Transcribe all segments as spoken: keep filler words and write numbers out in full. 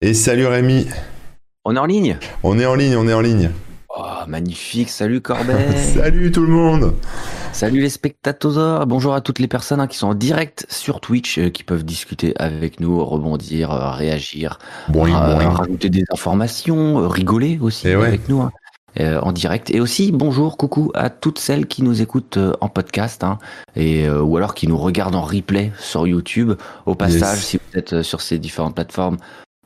Et salut Rémi. On est en ligne ? On est en ligne, on est en ligne. Oh, magnifique, salut Corben. Salut tout le monde. Salut les spectateurs, bonjour à toutes les personnes hein, qui sont en direct sur Twitch, euh, qui peuvent discuter avec nous, rebondir, euh, réagir, bon, euh, bon, rajouter des informations, euh, rigoler aussi avec ouais. nous hein, euh, en direct. Et aussi, bonjour, coucou à toutes celles qui nous écoutent euh, en podcast hein, et, euh, ou alors qui nous regardent en replay sur YouTube. Au passage, yes. si vous êtes sur ces différentes plateformes,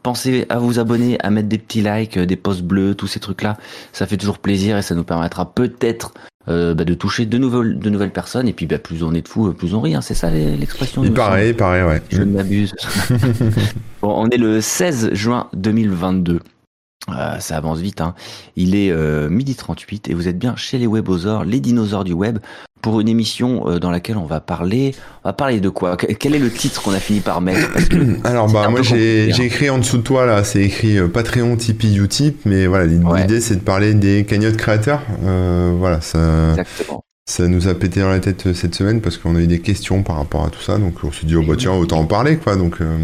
pensez à vous abonner, à mettre des petits likes, des posts bleus, tous ces trucs-là. Ça fait toujours plaisir et ça nous permettra peut-être euh, bah, de toucher de, nouvelles, de nouvelles personnes. Et puis, bah, plus on est de fous, plus on rit. Hein. C'est ça l'expression. Il paraît, il paraît, ouais. Je ne m'abuse. Bon, on est le seize juin deux mille vingt-deux. Euh, ça avance vite. Hein. Il est euh, midi trente-huit et vous êtes bien chez les Webosaures, les dinosaures du web, pour une émission euh, dans laquelle on va parler. On va parler de quoi ? Quel est le titre qu'on a fini par mettre ? Parce que alors bah moi j'ai, j'ai écrit en dessous de toi là, c'est écrit euh, Patreon, Tipeee, U T I P, mais voilà l'idée ouais. c'est de parler des cagnottes créateurs. Euh, voilà ça. Exactement. Ça nous a pété dans la tête cette semaine parce qu'on a eu des questions par rapport à tout ça, donc on s'est dit oh bah tiens autant en parler quoi donc. Euh...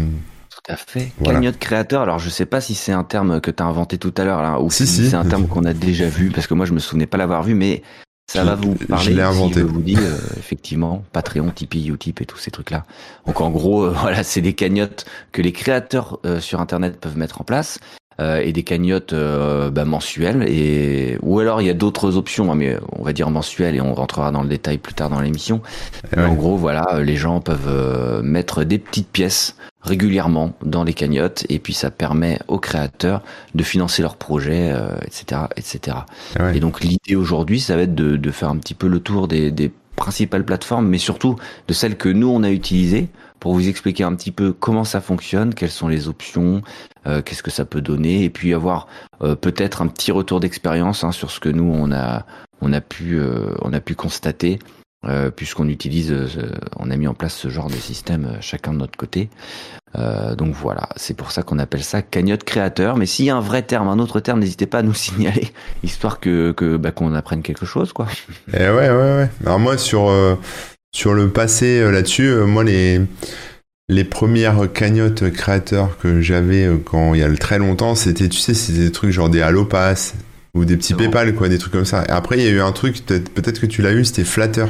Tout à fait. Voilà. Cagnotte créateur. Alors, je sais pas si c'est un terme que tu as inventé tout à l'heure, là, ou si, si, si c'est un terme qu'on a déjà vu, parce que moi, je me souvenais pas l'avoir vu, mais ça je, va vous parler. Je l'ai inventé. Si je vous dis, euh, effectivement, Patreon, Tipeee, Utip et tous ces trucs-là. Donc, en gros, euh, voilà, c'est des cagnottes que les créateurs euh, sur Internet peuvent mettre en place. Euh, et des cagnottes euh, bah, mensuelles et ou alors il y a d'autres options hein, mais on va dire mensuelles et on rentrera dans le détail plus tard dans l'émission. Ouais. En gros voilà les gens peuvent euh, mettre des petites pièces régulièrement dans les cagnottes et puis ça permet aux créateurs de financer leurs projets euh, etc etc ouais. Et donc l'idée aujourd'hui ça va être de, de faire un petit peu le tour des, des principales plateformes mais surtout de celles que nous on a utilisées pour vous expliquer un petit peu comment ça fonctionne, quelles sont les options, euh, qu'est-ce que ça peut donner, et puis avoir euh, peut-être un petit retour d'expérience hein, sur ce que nous on a on a pu euh, on a pu constater euh, puisqu'on utilise euh, on a mis en place ce genre de système euh, chacun de notre côté. Euh, donc voilà, c'est pour ça qu'on appelle ça cagnotte créateur. Mais s'il y a un vrai terme, un autre terme, n'hésitez pas à nous signaler, histoire que que bah, qu'on apprenne quelque chose quoi. Eh ouais ouais ouais. Alors moi sur euh... Sur le passé euh, là-dessus, euh, moi les les premières cagnottes créateurs que j'avais euh, quand il y a très longtemps, c'était tu sais c'était des trucs genre des Allopass ou des petits PayPal quoi, des trucs comme ça. Et après il y a eu un truc peut-être, peut-être que tu l'as eu, c'était Flattr.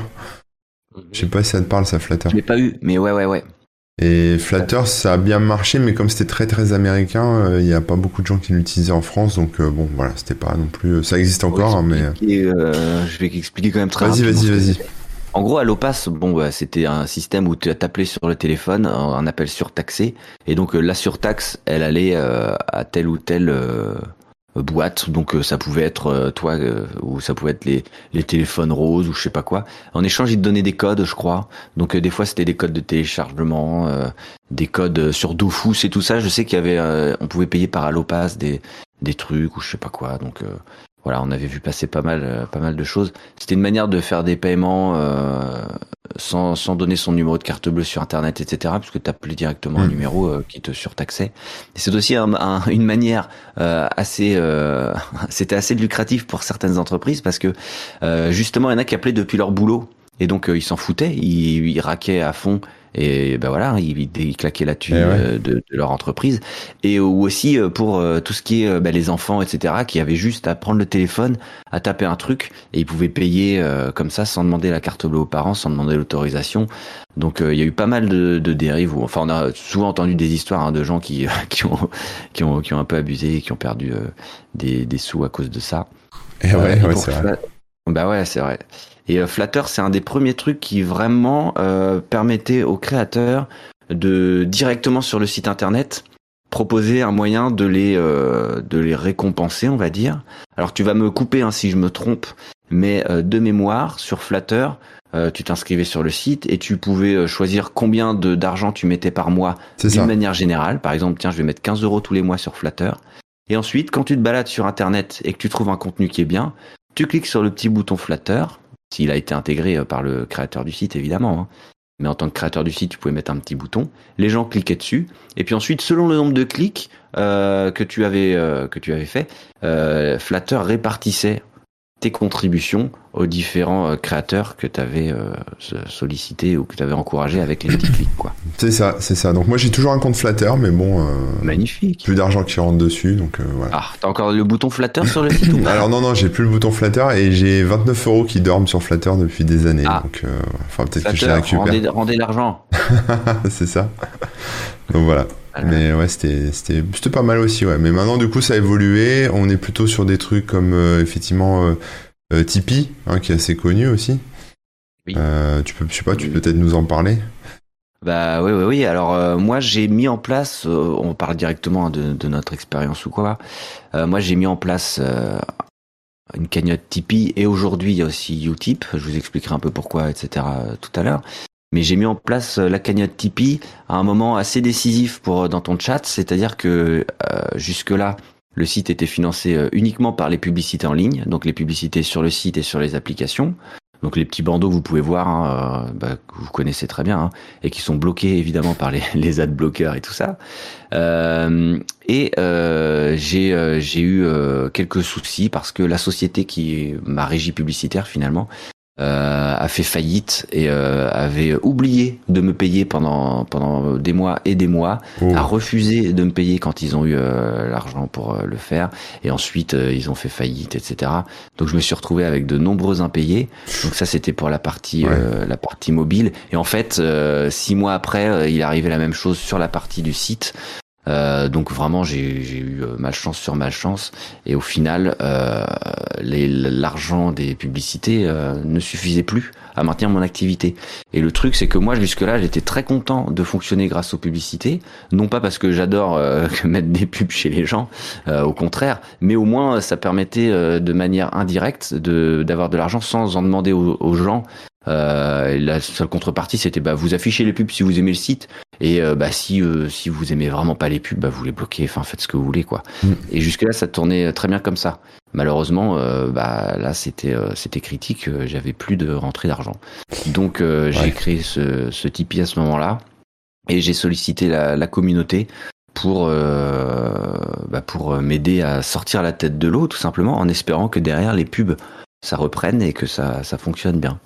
Je sais pas si ça te parle ça Flattr. Je l'ai pas eu, mais ouais ouais ouais. Et Flattr ça a bien marché, mais comme c'était très très américain, il euh, y a pas beaucoup de gens qui l'utilisaient en France, donc euh, bon voilà c'était pas non plus ça existe encore hein, mais euh, je vais expliquer quand même très rapidement. Vas-y vas-y vas-y. En gros, Allopass, bon, bah, c'était un système où tu t'appelais sur le téléphone, un appel surtaxé, et donc euh, la surtaxe, elle allait euh, à telle ou telle euh, boîte, donc euh, ça pouvait être euh, toi, euh, ou ça pouvait être les, les téléphones roses, ou je sais pas quoi. En échange, ils te donnaient des codes, je crois, donc euh, des fois c'était des codes de téléchargement, euh, des codes sur Dofus et tout ça, je sais qu'il y avait, euh, on pouvait payer par Allopass des, des trucs, ou je sais pas quoi, donc... Euh, voilà, on avait vu passer pas mal, pas mal de choses. C'était une manière de faire des paiements euh, sans, sans donner son numéro de carte bleue sur Internet, et cetera, puisque tu appelais directement mmh. un numéro euh, qui te surtaxait. Et c'est aussi un, un, une manière euh, assez... Euh, c'était assez lucratif pour certaines entreprises parce que, euh, justement, il y en a qui appelaient depuis leur boulot. Et donc, euh, ils s'en foutaient, ils, ils raquaient à fond. Et ben voilà, ils, ils claquaient la thune ouais. euh, de, de leur entreprise. Et ou aussi pour euh, tout ce qui est euh, ben, les enfants, et cetera, qui avaient juste à prendre le téléphone, à taper un truc, et ils pouvaient payer euh, comme ça, sans demander la carte bleue aux parents, sans demander l'autorisation. Donc euh, il y a eu pas mal de, de dérives. Où, enfin, on a souvent entendu des histoires hein, de gens qui, qui, ont, qui, ont, qui ont un peu abusé et qui ont perdu euh, des, des sous à cause de ça. Et ouais, euh, et ouais c'est ça, vrai. Bah ouais, c'est vrai. Et Flattr, c'est un des premiers trucs qui vraiment euh, permettait aux créateurs de directement sur le site internet proposer un moyen de les euh, de les récompenser, on va dire. Alors tu vas me couper hein, si je me trompe, mais euh, de mémoire sur Flattr, euh, tu t'inscrivais sur le site et tu pouvais choisir combien de d'argent tu mettais par mois d'une manière générale. Par exemple, tiens, je vais mettre quinze euros tous les mois sur Flattr. Et ensuite, quand tu te balades sur internet et que tu trouves un contenu qui est bien, tu cliques sur le petit bouton Flattr. S'il a été intégré par le créateur du site, évidemment. Hein. Mais en tant que créateur du site, tu pouvais mettre un petit bouton. Les gens cliquaient dessus. Et puis ensuite, selon le nombre de clics euh, que tu avais, euh, que tu avais fait, euh, Flattr répartissait tes contributions aux différents créateurs que tu avais euh, sollicité ou que tu avais encouragé avec les petits clics, quoi. C'est ça, c'est ça. Donc moi j'ai toujours un compte Flattr, mais bon, euh, magnifique. Plus d'argent qui rentre dessus, donc euh, voilà. Ah, t'as encore le bouton Flattr sur le site ou pas? Alors non, non, j'ai plus le bouton Flattr et j'ai vingt-neuf euros qui dorment sur Flattr depuis des années. Ah. Donc, euh, enfin peut-être Flattr, que je les récupère. Rendez, rendez l'argent. C'est ça. Donc voilà. Alors. Mais ouais, c'était, c'était, c'était pas mal aussi, ouais. Mais maintenant, du coup, ça a évolué. On est plutôt sur des trucs comme euh, effectivement. Euh, Euh, Tipeee, hein, qui est assez connu aussi. Oui. Euh, tu peux, je sais pas, tu peux peut-être nous en parler. Bah oui, oui, oui. Alors euh, moi j'ai mis en place, euh, on parle directement de, de notre expérience ou quoi. Euh, moi j'ai mis en place euh, une cagnotte Tipeee et aujourd'hui il y a aussi U T I P. Je vous expliquerai un peu pourquoi, et cetera. Euh, tout à l'heure. Mais j'ai mis en place la cagnotte Tipeee à un moment assez décisif pour dans ton chat, c'est-à-dire que euh, jusque-là. Le site était financé uniquement par les publicités en ligne, donc les publicités sur le site et sur les applications. Donc les petits bandeaux que vous pouvez voir, hein, bah, que vous connaissez très bien, hein, et qui sont bloqués évidemment par les, les ad-bloqueurs et tout ça. Euh, et euh, j'ai, euh, j'ai eu euh, quelques soucis parce que la société qui, ma régie publicitaire finalement, euh, a fait faillite et euh, avait oublié de me payer pendant pendant des mois et des mois, oh. a refusé de me payer quand ils ont eu euh, l'argent pour euh, le faire, et ensuite euh, ils ont fait faillite, et cetera. Donc je me suis retrouvé avec de nombreux impayés. Donc ça c'était pour la partie ouais. euh, la partie mobile. Et en fait euh, six mois après euh, il arrivait la même chose sur la partie du site. Euh, donc vraiment j'ai, j'ai eu malchance sur malchance et au final euh, les, l'argent des publicités euh, ne suffisait plus à maintenir mon activité. Et le truc c'est que moi jusque là j'étais très content de fonctionner grâce aux publicités, non pas parce que j'adore euh, mettre des pubs chez les gens, euh, au contraire, mais au moins ça permettait euh, de manière indirecte de, d'avoir de l'argent sans en demander aux, aux gens. Euh, la seule contrepartie c'était bah vous affichez les pubs si vous aimez le site et euh, bah si euh, si vous aimez vraiment pas les pubs bah vous les bloquez, enfin faites ce que vous voulez quoi. Mmh. Et jusque là ça tournait très bien comme ça. Malheureusement euh, bah là c'était euh, c'était critique, euh, j'avais plus de rentrée d'argent. Donc euh, ouais. j'ai créé ce ce Tipeee à ce moment-là et j'ai sollicité la, la communauté pour euh, bah pour m'aider à sortir la tête de l'eau tout simplement en espérant que derrière les pubs ça reprenne et que ça ça fonctionne bien.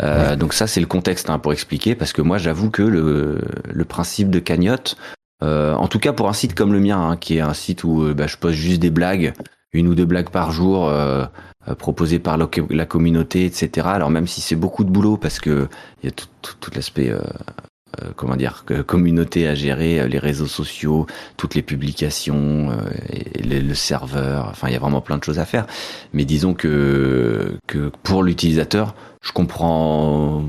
Euh, ouais. Donc ça c'est le contexte hein, pour expliquer parce que moi j'avoue que le, le principe de cagnotte euh, en tout cas pour un site comme le mien hein, qui est un site où euh, bah, je poste juste des blagues, une ou deux blagues par jour euh, euh, proposées par la, la communauté etc. Alors même si c'est beaucoup de boulot parce que il y a tout, tout, tout l'aspect euh, euh, comment dire que communauté à gérer, euh, les réseaux sociaux, toutes les publications euh, et, et le, le serveur, enfin il y a vraiment plein de choses à faire mais disons que, que pour l'utilisateur Je comprends,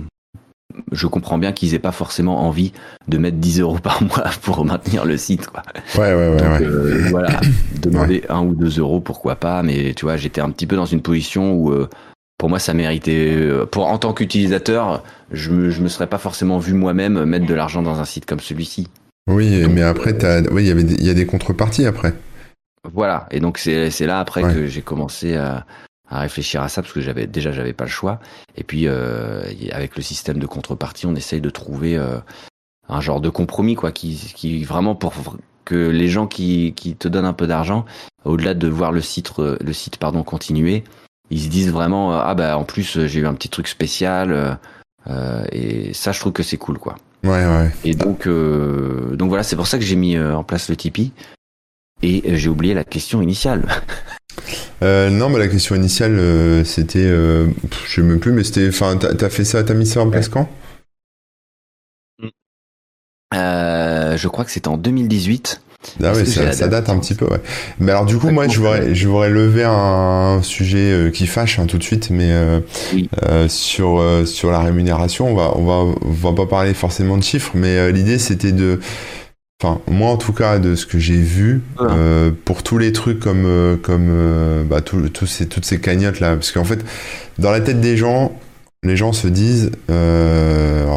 je comprends bien qu'ils aient pas forcément envie de mettre dix euros par mois pour maintenir le site, quoi. Ouais, ouais, ouais. Donc, ouais. Euh, voilà, demander ouais. un ou deux euros, pourquoi pas. Mais tu vois, j'étais un petit peu dans une position où, euh, pour moi, ça méritait. Euh, pour en tant qu'utilisateur, je me, je me serais pas forcément vu moi-même mettre de l'argent dans un site comme celui-ci. Oui, donc, mais après, t'as, oui, y avait, il y a des contreparties après. Voilà, et donc c'est, c'est là après ouais. que j'ai commencé à. à réfléchir à ça parce que j'avais déjà j'avais pas le choix et puis euh, avec le système de contrepartie on essaye de trouver euh, un genre de compromis quoi qui qui vraiment pour que les gens qui qui te donnent un peu d'argent au-delà de voir le site le site pardon continuer ils se disent vraiment ah bah en plus j'ai eu un petit truc spécial euh, et ça je trouve que c'est cool quoi ouais ouais et donc euh, donc voilà c'est pour ça que j'ai mis en place le Tipeee et j'ai oublié la question initiale. Euh, non, mais la question initiale, euh, c'était, euh, je sais même plus, mais c'était, enfin, t'as, t'as fait ça, t'as mis ça en place quand ? euh, Je crois que c'était en deux mille dix-huit. Ah oui, ça, ça date un petit peu, ouais. Mais alors du coup, moi, je voudrais, je voudrais lever un sujet qui fâche hein, tout de suite, mais euh, oui. euh, sur euh, sur la rémunération, on va, on va, on va pas parler forcément de chiffres, mais euh, l'idée, c'était de Enfin, moi en tout cas de ce que j'ai vu voilà. euh, pour tous les trucs comme euh, comme euh, bah tout, tout ces, toutes ces cagnottes là, parce qu'en fait dans la tête des gens, les gens se disent euh,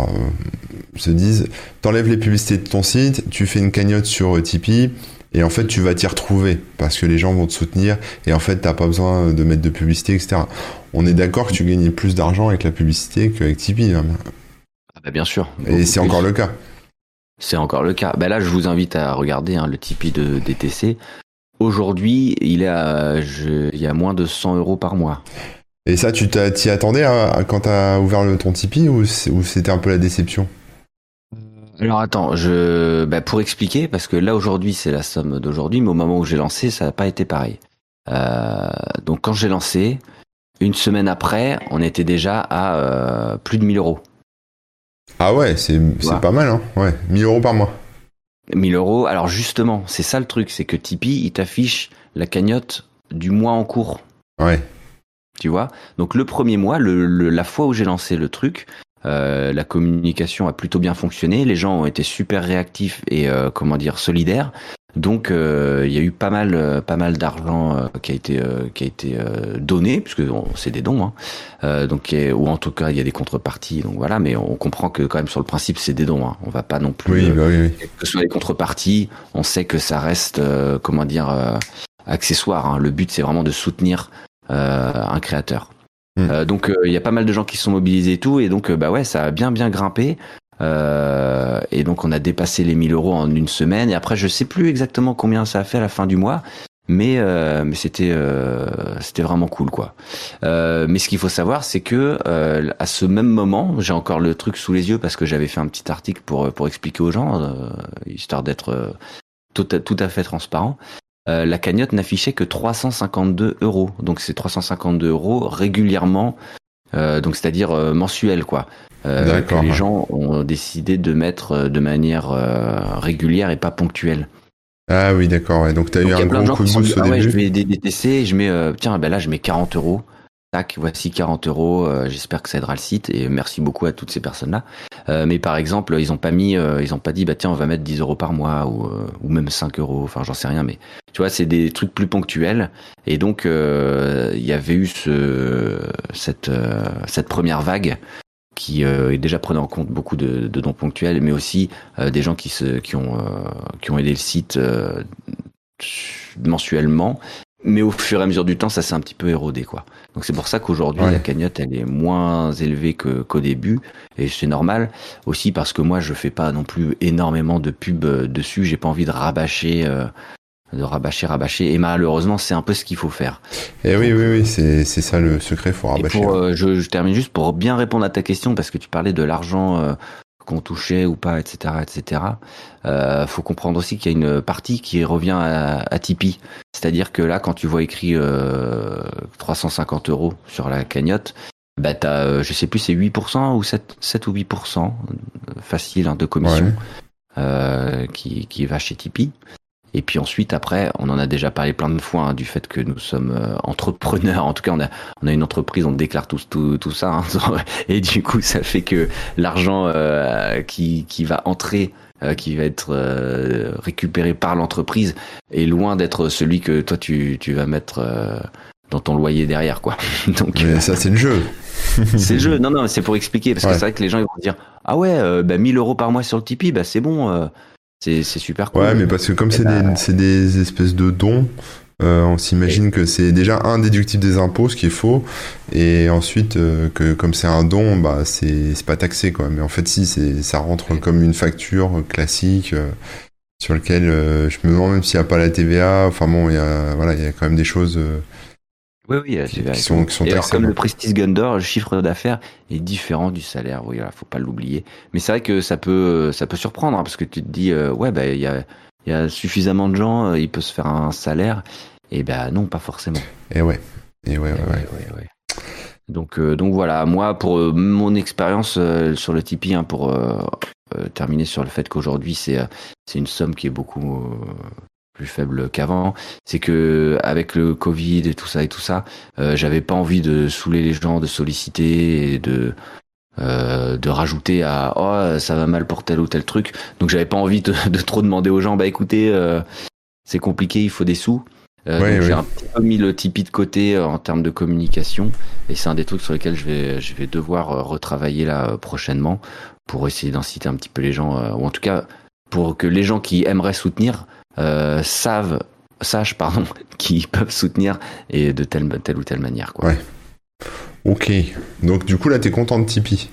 se disent t'enlèves les publicités de ton site, tu fais une cagnotte sur Tipeee et en fait tu vas t'y retrouver parce que les gens vont te soutenir et en fait t'as pas besoin de mettre de publicité et cetera. On est d'accord que tu gagnes plus d'argent avec la publicité qu'avec Tipeee. Hein. Ah bah bien sûr. Et c'est plus. encore le cas. C'est encore le cas. Ben là, je vous invite à regarder hein, le Tipeee de D T C. aujourd'hui, il, a, je, il y a moins de cent euros par mois. Et ça, tu t'y attendais hein, quand tu as ouvert le, ton Tipeee ou, ou c'était un peu la déception? Alors attends, je, bah pour expliquer, parce que là aujourd'hui c'est la somme d'aujourd'hui, mais au moment où j'ai lancé, ça n'a pas été pareil. Euh, donc quand j'ai lancé, une semaine après, on était déjà à euh, plus de mille euros. Ah ouais, c'est, c'est ouais. pas mal, hein. Ouais, mille euros par mois. mille euros, alors justement, c'est ça le truc, c'est que Tipeee, il t'affiche la cagnotte du mois en cours. Ouais. Tu vois ? Donc le premier mois, le, le, la fois où j'ai lancé le truc, Euh, la communication a plutôt bien fonctionné, les gens ont été super réactifs et euh, comment dire solidaires. Donc il euh, y a eu pas mal, euh, pas mal d'argent euh, qui a été, euh, qui a été euh, donné, puisque bon, c'est des dons, hein. euh, donc a, ou en tout cas il y a des contreparties. Donc voilà, mais on comprend que quand même sur le principe c'est des dons. Hein. On va pas non plus oui, bah oui, oui. Euh, que ce soit des contreparties. On sait que ça reste euh, comment dire euh, accessoire. Hein. Le but c'est vraiment de soutenir euh, un créateur. Hum. Euh, donc il euh, y a pas mal de gens qui se sont mobilisés et tout, et donc euh, bah ouais, ça a bien bien grimpé euh, et donc on a dépassé les mille euros en une semaine, et après je sais plus exactement combien ça a fait à la fin du mois, mais euh, mais c'était euh, c'était vraiment cool quoi. Euh, mais ce qu'il faut savoir c'est que euh, à ce même moment, j'ai encore le truc sous les yeux parce que j'avais fait un petit article pour pour expliquer aux gens euh, histoire d'être euh, tout à, tout à fait transparent. Euh, la cagnotte n'affichait que trois cent cinquante-deux euros, donc c'est trois cent cinquante-deux euros régulièrement, euh, donc c'est-à-dire euh, mensuel quoi. Euh, que les gens ont décidé de mettre de manière euh, régulière et pas ponctuelle. Ah oui, d'accord. Et donc t'as donc, eu un gros coup de boost au début. Ah ouais, je mets des D T C, je mets euh, tiens, ben là je mets quarante euros. Tac, voici quarante euros. Euh, j'espère que ça aidera le site et merci beaucoup à toutes ces personnes-là. Euh, mais par exemple, ils ont pas mis, euh, ils ont pas dit bah tiens, on va mettre dix euros par mois ou euh, ou même cinq euros. Enfin, j'en sais rien, mais. Tu vois, c'est des trucs plus ponctuels. Et donc, il euh, y avait eu ce, cette, euh, cette première vague qui euh, déjà prenait en compte beaucoup de, de dons ponctuels, mais aussi euh, des gens qui, se, qui, ont, euh, qui ont aidé le site euh, mensuellement. Mais au fur et à mesure du temps, ça s'est un petit peu érodé, quoi. Donc c'est pour ça qu'aujourd'hui, ouais. La cagnotte, elle est moins élevée que, qu'au début. Et c'est normal aussi parce que moi, je fais pas non plus énormément de pub dessus. J'ai pas envie de rabâcher... Euh, de rabâcher, rabâcher, et malheureusement c'est un peu ce qu'il faut faire. Et oui, oui, oui, c'est, c'est ça le secret, faut rabâcher. Pour, euh, je, je termine juste pour bien répondre à ta question, parce que tu parlais de l'argent euh, qu'on touchait ou pas, et cetera et cetera. Euh, faut comprendre aussi qu'il y a une partie qui revient à, à Tipeee, c'est-à-dire que là quand tu vois écrit euh, trois cent cinquante euros sur la cagnotte, bah t'as, euh, je sais plus, c'est huit pour cent ou sept, sept ou huit pour cent, facile hein, de commission, ouais. euh, qui, qui va chez Tipeee. Et puis ensuite, après, on en a déjà parlé plein de fois hein, du fait que nous sommes euh, entrepreneurs. En tout cas, on a, on a une entreprise, on déclare tout, tout, tout ça. Hein. Et du coup, ça fait que l'argent euh, qui, qui va entrer, euh, qui va être euh, récupéré par l'entreprise, est loin d'être celui que toi, tu, tu vas mettre euh, dans ton loyer derrière, quoi. Donc, mais ça, c'est le jeu. C'est le jeu. Non, non, c'est pour expliquer. Parce ouais. que c'est vrai que les gens ils vont dire « Ah ouais, euh, bah, mille euros par mois sur le Tipeee, bah, c'est bon. Euh, » C'est, c'est super cool. Ouais, mais parce que comme c'est, bah... des, c'est des espèces de dons, euh, on s'imagine et... que c'est déjà indéductible des impôts, ce qui est faux, et ensuite euh, que comme c'est un don, bah c'est, c'est pas taxé quoi. Mais en fait, si, c'est, ça rentre comme une facture classique euh, sur laquelle euh, je me demande même s'il n'y a pas la T V A. Enfin bon, il y a voilà, il y a quand même des choses. Euh... Oui, oui, qui, qui sont, qui sont alors, comme le Prestige Gundor, le chiffre d'affaires est différent du salaire. Oui, voilà, faut pas l'oublier. Mais c'est vrai que ça peut, ça peut surprendre hein, parce que tu te dis, euh, ouais, bah il y a, y a suffisamment de gens, il peut se faire un salaire. Et ben bah, non, pas forcément. Et ouais, et ouais, et ouais, ouais. ouais, ouais, ouais. Donc, euh, donc voilà, moi pour euh, mon expérience euh, sur le Tipeee, hein, pour euh, euh, terminer sur le fait qu'aujourd'hui c'est, euh, c'est une somme qui est beaucoup. Euh, plus faible qu'avant, c'est que avec le Covid et tout ça et tout ça, euh, j'avais pas envie de saouler les gens, de solliciter et de euh, de rajouter à oh ça va mal pour tel ou tel truc, donc j'avais pas envie de, de trop demander aux gens bah écoutez euh, c'est compliqué, il faut des sous. Euh, ouais, donc ouais. J'ai un petit peu mis le Tipeee de côté euh, en termes de communication et c'est un des trucs sur lesquels je vais je vais devoir euh, retravailler là euh, prochainement pour essayer d'inciter un petit peu les gens euh, ou en tout cas pour que les gens qui aimeraient soutenir Euh, savent, sachent pardon, qui peuvent soutenir et de telle, telle ou telle manière quoi. Ouais. Ok. Donc du coup là t'es content de Tipeee?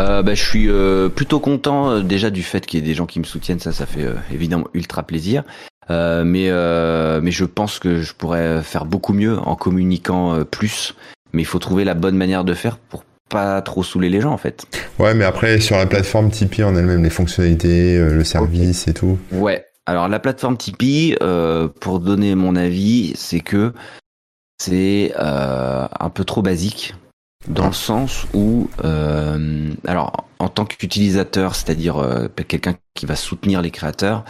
euh, bah, je suis euh, plutôt content euh, déjà du fait qu'il y ait des gens qui me soutiennent, ça ça fait euh, évidemment ultra plaisir. Euh, mais euh, mais je pense que je pourrais faire beaucoup mieux en communiquant euh, plus. Mais il faut trouver la bonne manière de faire pour pas trop saouler les gens, en fait. Ouais, mais après, sur la plateforme Tipeee en elle-même, les fonctionnalités, euh, le service, okay, et tout. Ouais. Alors, la plateforme Tipeee, euh, pour donner mon avis, c'est que c'est euh, un peu trop basique. Dans le sens où, euh, alors, en tant qu'utilisateur, c'est-à-dire euh, quelqu'un qui va soutenir les créateurs,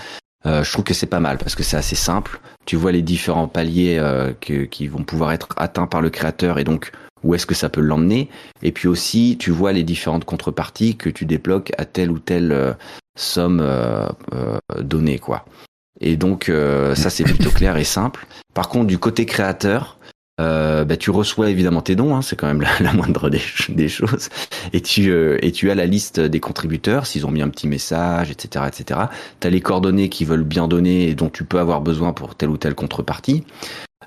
euh, je trouve que c'est pas mal parce que c'est assez simple. Tu vois les différents paliers euh, que, qui vont pouvoir être atteints par le créateur et donc où est-ce que ça peut l'emmener. Et puis aussi, tu vois les différentes contreparties que tu débloques à telle ou telle euh, somme euh, euh, donnée, quoi. Et donc, euh, ça, c'est plutôt clair et simple. Par contre, du côté créateur, Euh, bah, tu reçois évidemment tes dons, hein, c'est quand même la, la moindre des, des choses, et tu euh, et tu as la liste des contributeurs, s'ils ont mis un petit message, et cetera, et cetera. T'as les coordonnées qu'ils veulent bien donner et dont tu peux avoir besoin pour telle ou telle contrepartie.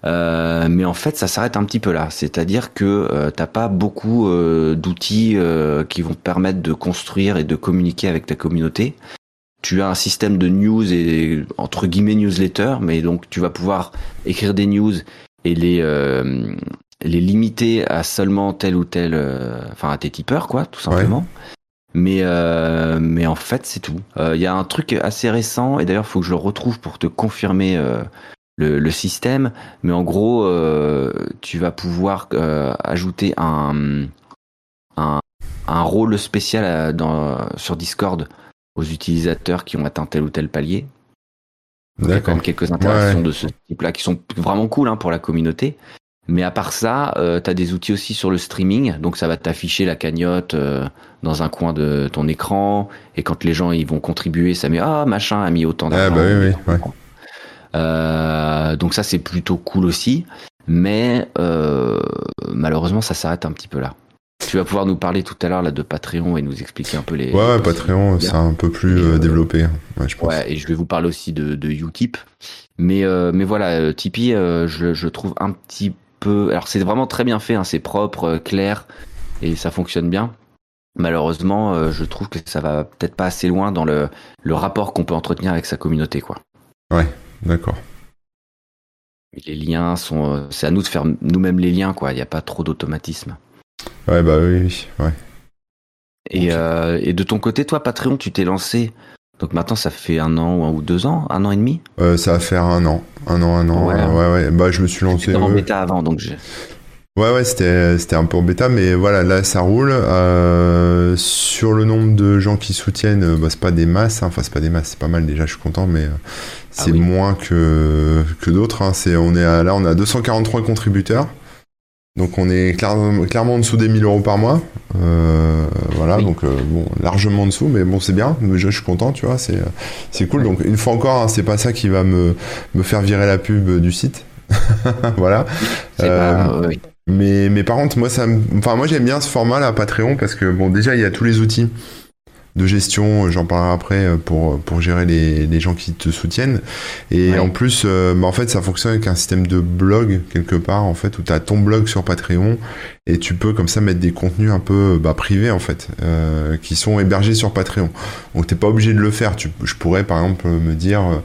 Euh, mais en fait, ça s'arrête un petit peu là. C'est-à-dire que euh, t'as pas beaucoup euh, d'outils euh, qui vont te permettre de construire et de communiquer avec ta communauté. Tu as un système de news et entre guillemets newsletter, mais donc tu vas pouvoir écrire des news et les euh, les limiter à seulement tel ou tel, enfin euh, à tes tipeurs, quoi, tout simplement. Ouais. Mais euh, mais en fait c'est tout. Il euh, y a un truc assez récent et d'ailleurs faut que je le retrouve pour te confirmer euh, le le système. Mais en gros euh, tu vas pouvoir euh, ajouter un un un rôle spécial à, dans sur Discord aux utilisateurs qui ont atteint tel ou tel palier. Il y a quand même quelques interactions, ouais, de ce type-là qui sont vraiment cool, hein, pour la communauté. Mais à part ça, euh, tu as des outils aussi sur le streaming. Donc ça va t'afficher la cagnotte euh, dans un coin de ton écran. Et quand les gens ils vont contribuer, ça met « Ah, machin a mis autant d'argent. » Ah bah oui, oui, ouais. euh, Donc ça, c'est plutôt cool aussi. Mais euh, malheureusement, ça s'arrête un petit peu là. Tu vas pouvoir nous parler tout à l'heure là de Patreon et nous expliquer un peu les... Ouais, les Patreon, c'est un peu plus euh, développé, ouais, je pense. Ouais, et je vais vous parler aussi de, de U T I P. Mais, euh, mais voilà, Tipeee, euh, je, je trouve un petit peu... Alors, c'est vraiment très bien fait, hein, c'est propre, clair, et ça fonctionne bien. Malheureusement, euh, je trouve que ça va peut-être pas assez loin dans le, le rapport qu'on peut entretenir avec sa communauté, quoi. Ouais, d'accord. Les liens sont... Euh, c'est à nous de faire nous-mêmes les liens, quoi. Il n'y a pas trop d'automatisme. Ouais, bah oui, oui, ouais. Et, okay. euh, et de ton côté, toi, Patreon, tu t'es lancé. Donc maintenant, ça fait un an ou, un, ou deux ans, un an et demi euh, ça va faire un an, un an, un an. Ouais, euh, ouais, ouais. Bah, je me suis lancé. C'était en euh... bêta avant, donc je... Ouais, ouais, c'était, c'était un peu en bêta, mais voilà, là, ça roule. Euh, sur le nombre de gens qui soutiennent, bah, c'est pas des masses, hein. Enfin, c'est pas des masses, c'est pas mal déjà, je suis content, mais c'est ah, oui. moins que, que d'autres. Hein. C'est, on est à, là, on a deux cent quarante-trois contributeurs. Donc on est clairement, clairement en dessous des mille euros par mois, euh, voilà, oui. donc euh, bon, largement en dessous, mais bon, c'est bien, je, je suis content, tu vois, c'est, c'est cool. Donc une fois encore, hein, c'est pas ça qui va me, me faire virer la pub du site, voilà. C'est euh, pas, oui. mais, mais par contre, moi, ça me, enfin, moi j'aime bien ce format là, Patreon, parce que bon, déjà il y a tous les outils de gestion, j'en parlerai après, pour, pour gérer les, les gens qui te soutiennent. Et ouais. en plus, euh, bah en fait, ça fonctionne avec un système de blog, quelque part, en fait, où tu as ton blog sur Patreon, et tu peux comme ça mettre des contenus un peu bah, privés, en fait, euh, qui sont hébergés sur Patreon. Donc, t'es pas obligé de le faire. Tu, je pourrais, par exemple, me dire...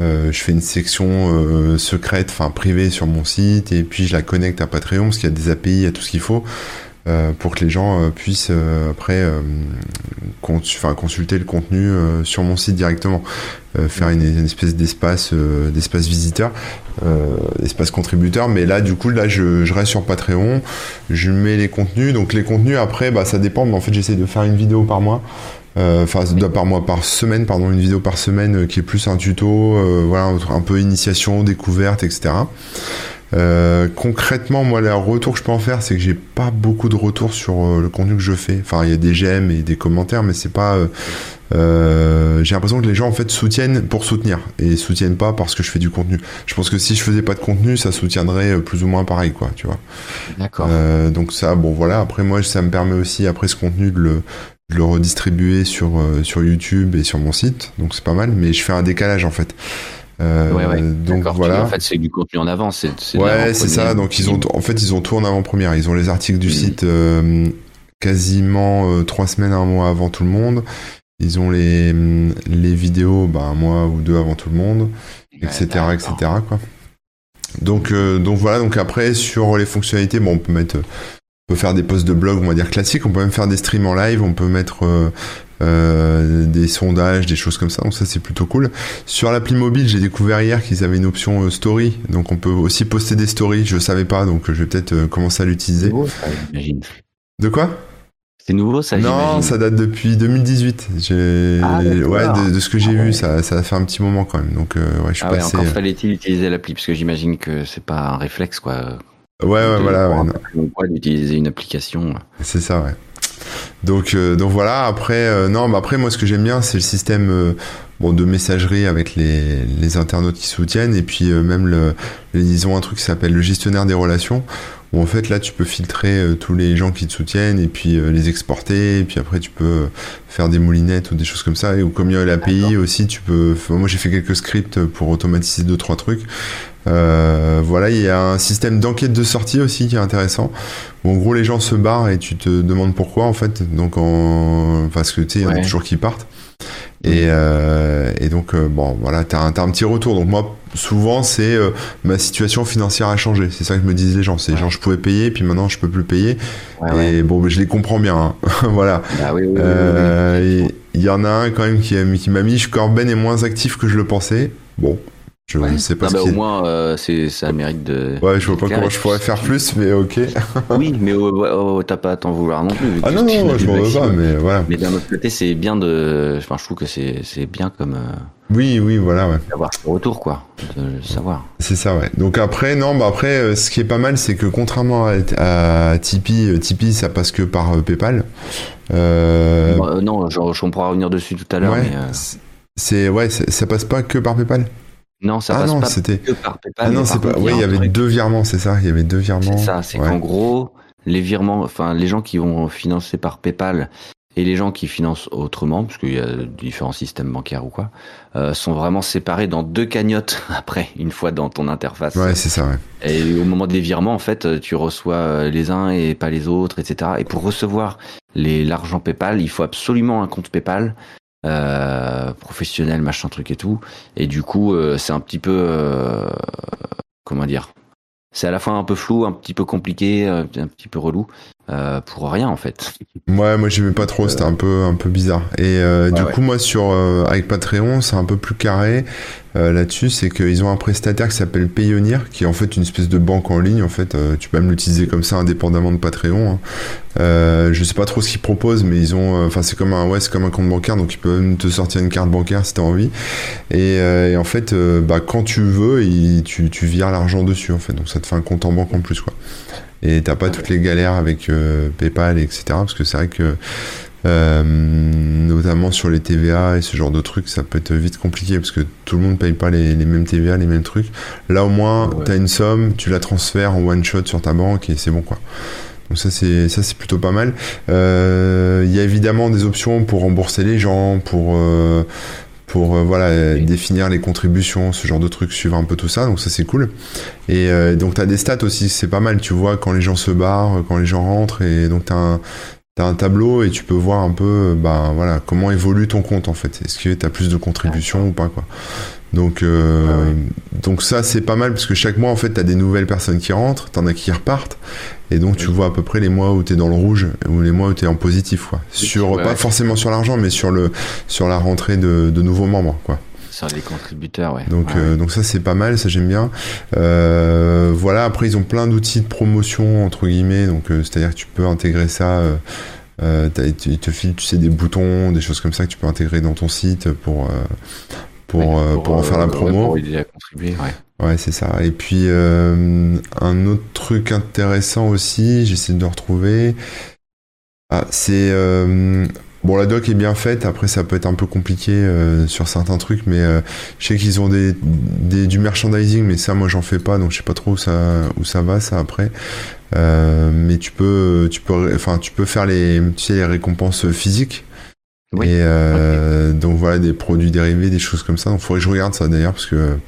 Euh, je fais une section euh, secrète, enfin privée sur mon site, et puis je la connecte à Patreon, parce qu'il y a des A P I, il y a tout ce qu'il faut. Euh, pour que les gens euh, puissent euh, après euh, cons- consulter le contenu euh, sur mon site directement, euh, faire une, une espèce d'espace euh, d'espace visiteur, euh, d'espace contributeur. Mais là, du coup, là, je, je reste sur Patreon, je mets les contenus. Donc les contenus, après, bah, ça dépend. Mais en fait, j'essaie de faire une vidéo par mois, enfin euh, par mois, par semaine, pardon, une vidéo par semaine euh, qui est plus un tuto, euh, voilà, un peu initiation, découverte, et cetera. Euh, concrètement, moi, le retour que je peux en faire, c'est que j'ai pas beaucoup de retours sur euh, le contenu que je fais. Enfin, il y a des j'aime et des commentaires, mais c'est pas. Euh, euh, j'ai l'impression que les gens en fait soutiennent pour soutenir et soutiennent pas parce que je fais du contenu. Je pense que si je faisais pas de contenu, ça soutiendrait euh, plus ou moins pareil, quoi. Tu vois. D'accord. Euh, donc ça, bon, voilà. Après, moi, ça me permet aussi après ce contenu de le de le redistribuer sur euh, sur YouTube et sur mon site. Donc c'est pas mal, mais je fais un décalage en fait. Euh, ouais, ouais. Donc D'accord, voilà. Vois, en fait, c'est du contenu en avant. C'est, c'est ouais, c'est ça. Donc ils ont, en fait, ils ont tout en avant-première. Ils ont les articles du mmh. site euh, quasiment euh, trois semaines, un mois avant tout le monde. Ils ont les les vidéos, bah, un mois ou deux avant tout le monde. et cetera, ouais, et cetera, quoi. Donc, euh, donc voilà, donc après, sur les fonctionnalités, bon, on peut mettre, on peut faire des posts de blog, on va dire classiques, on peut même faire des streams en live, on peut mettre euh, euh, des sondages, des choses comme ça, donc ça c'est plutôt cool. Sur l'appli mobile, j'ai découvert hier qu'ils avaient une option euh, story, donc on peut aussi poster des stories, je savais pas, donc je vais peut-être euh, commencer à l'utiliser. Oh, ça, j'imagine. De quoi ? C'est nouveau, ça, j'imagine. Non, ça date depuis deux mille dix-huit. J'ai... Ah, ouais, de, de ce que j'ai ah, vu, ouais. ça, ça a fait un petit moment quand même. Donc, euh, ouais, je suis ah, passé. Ouais, encore fallait-il utiliser l'appli, parce que j'imagine que c'est pas un réflexe, quoi. Ouais, ouais, de, voilà. Ouais, non. Quoi, d'utiliser une application. C'est ça, ouais. Donc, euh, donc voilà. Après, euh, non, mais après, moi, ce que j'aime bien, c'est le système. Euh, Bon, de messagerie avec les, les internautes qui soutiennent, et puis euh, même le, ils ont un truc qui s'appelle le gestionnaire des relations, où en fait là tu peux filtrer euh, tous les gens qui te soutiennent et puis euh, les exporter, et puis après tu peux faire des moulinettes ou des choses comme ça, et, ou comme il y a l'A P I aussi, tu peux. Moi j'ai fait quelques scripts pour automatiser deux trois trucs. Euh, voilà, il y a un système d'enquête de sortie aussi qui est intéressant. Où en gros les gens se barrent et tu te demandes pourquoi en fait, donc en... parce que tu sais il y en a toujours qui partent. Et, euh, et donc euh, bon voilà, t'as un, t'as un petit retour, donc moi souvent c'est euh, ma situation financière a changé, c'est ça que me disent les gens, c'est ouais. genre je pouvais payer puis maintenant je peux plus payer, ouais, et ouais. bon mais je les comprends bien hein. Voilà, bah, oui, oui, euh, oui, oui, oui. Il y en a un quand même qui, qui m'a mis Corben est moins actif que je le pensais, bon je ne ouais. sais pas ah, ce bah, qui au est... moins euh, c'est, ça mérite de ouais je vois pas clair, comment je pourrais faire plus mais ok. Oui mais oh, oh, t'as pas à t'en vouloir non plus, ah non non, non je m'en veux pas, mais voilà, mais d'un autre côté c'est bien de enfin je trouve que c'est c'est bien comme euh... oui oui voilà ouais d'avoir ce retour quoi, de savoir c'est ça ouais. Donc après non bah après ce qui est pas mal c'est que contrairement à, à Tipeee Tipeee ça passe que par euh, PayPal euh... Bah, non genre on pourra revenir dessus tout à l'heure ouais, mais euh... c'est ouais c'est, ça passe pas que par PayPal. Non, ça ah passe non, pas c'était... que par PayPal. Ah non, c'est pas. Oui, il y avait deux virements, c'est ça. Il y avait deux virements. C'est ça. C'est ouais. qu'en gros, les virements, enfin, les gens qui vont financer par PayPal et les gens qui financent autrement, parce qu'il y a différents systèmes bancaires ou quoi, euh, sont vraiment séparés dans deux cagnottes après, une fois dans ton interface. Ouais, c'est ça. Ouais. Et au moment des virements, en fait, tu reçois les uns et pas les autres, et cetera. Et pour recevoir les l'argent PayPal, il faut absolument un compte PayPal. Euh, professionnel machin truc et tout, et du coup euh, c'est un petit peu euh, comment dire, c'est à la fois un peu flou, un petit peu compliqué, un petit peu relou euh, pour rien en fait. Ouais, moi j'aimais pas trop, euh... c'était un peu un peu bizarre. Et euh, bah, du ouais. coup moi sur euh, avec Patreon c'est un peu plus carré euh, là-dessus, c'est qu'ils ont un prestataire qui s'appelle Payoneer, qui est en fait une espèce de banque en ligne en fait. Euh, tu peux même l'utiliser comme ça indépendamment de Patreon. Hein. Euh, je sais pas trop ce qu'ils proposent, mais ils ont, enfin euh, c'est comme un ouais, c'est comme un compte bancaire, donc ils peuvent même te sortir une carte bancaire si t'as envie. Et, euh, et en fait, euh, bah quand tu veux, il, tu tu vires l'argent dessus en fait, donc ça te fait un compte en banque en plus quoi. Et t'as pas toutes les galères avec euh, PayPal et cetera. Parce que c'est vrai que euh, notamment sur les T V A et ce genre de trucs, ça peut être vite compliqué parce que tout le monde paye pas les, les mêmes T V A, les mêmes trucs. Là au moins, ouais. t'as une somme, tu la transfères en one shot sur ta banque et c'est bon quoi. Donc ça c'est ça c'est plutôt pas mal. Euh, y a évidemment des options pour rembourser les gens, pour euh, pour euh, voilà euh, définir les contributions, ce genre de trucs, suivre un peu tout ça. Donc ça c'est cool. Et euh, donc t'as des stats aussi, c'est pas mal. Tu vois quand les gens se barrent, quand les gens rentrent, et donc t'as un t'as un tableau et tu peux voir un peu ben voilà comment évolue ton compte en fait. Est-ce que t'as plus de contributions ouais. ou pas quoi. Donc, euh, ah ouais. donc ça c'est pas mal parce que chaque mois en fait t'as des nouvelles personnes qui rentrent, t'en as qui repartent, et donc tu vois à peu près les mois où t'es dans le rouge ou les mois où t'es en positif quoi. Sur ouais, pas ouais. forcément sur l'argent mais sur le sur la rentrée de, de nouveaux membres quoi. Sur les contributeurs ouais. Donc ah ouais. Euh, donc ça c'est pas mal, ça j'aime bien. Euh, voilà après ils ont plein d'outils de promotion entre guillemets, donc euh, c'est-à-dire que tu peux intégrer ça. Euh, euh, ils te filent tu sais des boutons, des choses comme ça que tu peux intégrer dans ton site pour euh, Pour, ouais, pour, pour en euh, faire la promo. Ouais, pour aider à contribuer, ouais. Ouais, c'est ça. Et puis, euh, un autre truc intéressant aussi, j'essaie de le retrouver. Ah, c'est... Euh, bon, la doc est bien faite. Après, ça peut être un peu compliqué euh, sur certains trucs, mais euh, je sais qu'ils ont des, des, du merchandising, mais ça, moi, j'en fais pas, donc je sais pas trop où ça, où ça va, ça, après. Euh, mais tu peux, tu peux, enfin, tu peux faire les, tu sais, les récompenses physiques. Oui. Et euh, okay. donc voilà, des produits dérivés, des choses comme ça. Donc il faudrait que je regarde ça d'ailleurs parce que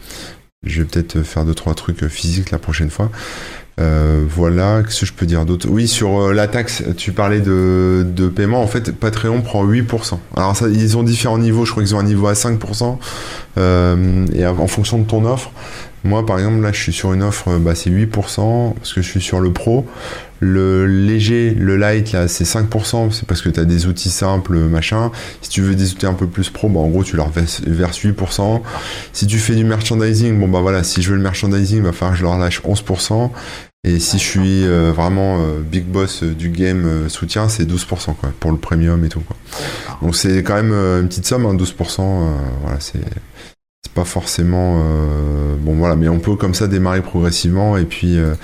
Je vais peut-être faire deux trois trucs physiques la prochaine fois. Euh, voilà, qu'est-ce que je peux dire d'autre? Oui, sur euh, la taxe, tu parlais de, de paiement. En fait, Patreon prend huit pour cent. Alors, ça, ils ont différents niveaux. Je crois qu'ils ont un niveau à cinq pour cent. Euh, et en fonction de ton offre, moi, par exemple, là, je suis sur une offre, bah, c'est huit pour cent parce que je suis sur le pro. Le léger, le light, là, c'est cinq pour cent. C'est parce que tu as des outils simples, machin. Si tu veux des outils un peu plus pro, bah, en gros, tu leur verses huit pour cent. Si tu fais du merchandising, bon, bah voilà, si je veux le merchandising, il va falloir que je leur lâche onze pour cent. Et si je suis euh, vraiment euh, big boss euh, du game euh, soutien, c'est douze pour cent quoi, pour le premium et tout quoi. Donc c'est quand même euh, une petite somme, hein, douze pour cent, euh, voilà, c'est pas forcément euh, bon voilà, mais on peut comme ça démarrer progressivement et puis euh,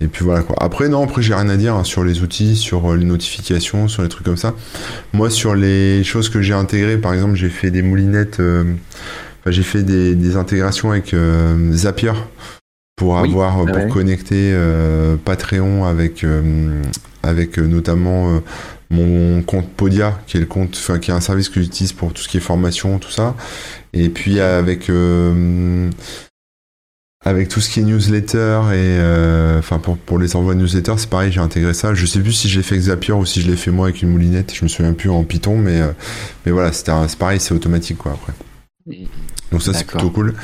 et puis voilà quoi. Après non, après j'ai rien à dire hein, sur les outils, sur les notifications, sur les trucs comme ça. Moi sur les choses que j'ai intégrées, par exemple j'ai fait des moulinettes, euh, enfin, j'ai fait des, des intégrations avec euh, Zapier. Pour avoir, oui, pour ouais. connecter euh, Patreon avec, euh, avec euh, notamment euh, mon compte Podia, qui est le compte, enfin qui est un service que j'utilise pour tout ce qui est formation, tout ça. Et puis avec euh, avec tout ce qui est newsletter et enfin euh, pour pour les envois de newsletter, c'est pareil, j'ai intégré ça. Je sais plus si je l'ai fait avec Zapier ou si je l'ai fait moi avec une moulinette. Je me souviens plus en Python, mais euh, mais voilà, c'est pareil, c'est automatique quoi après. Donc ça c'est plutôt cool.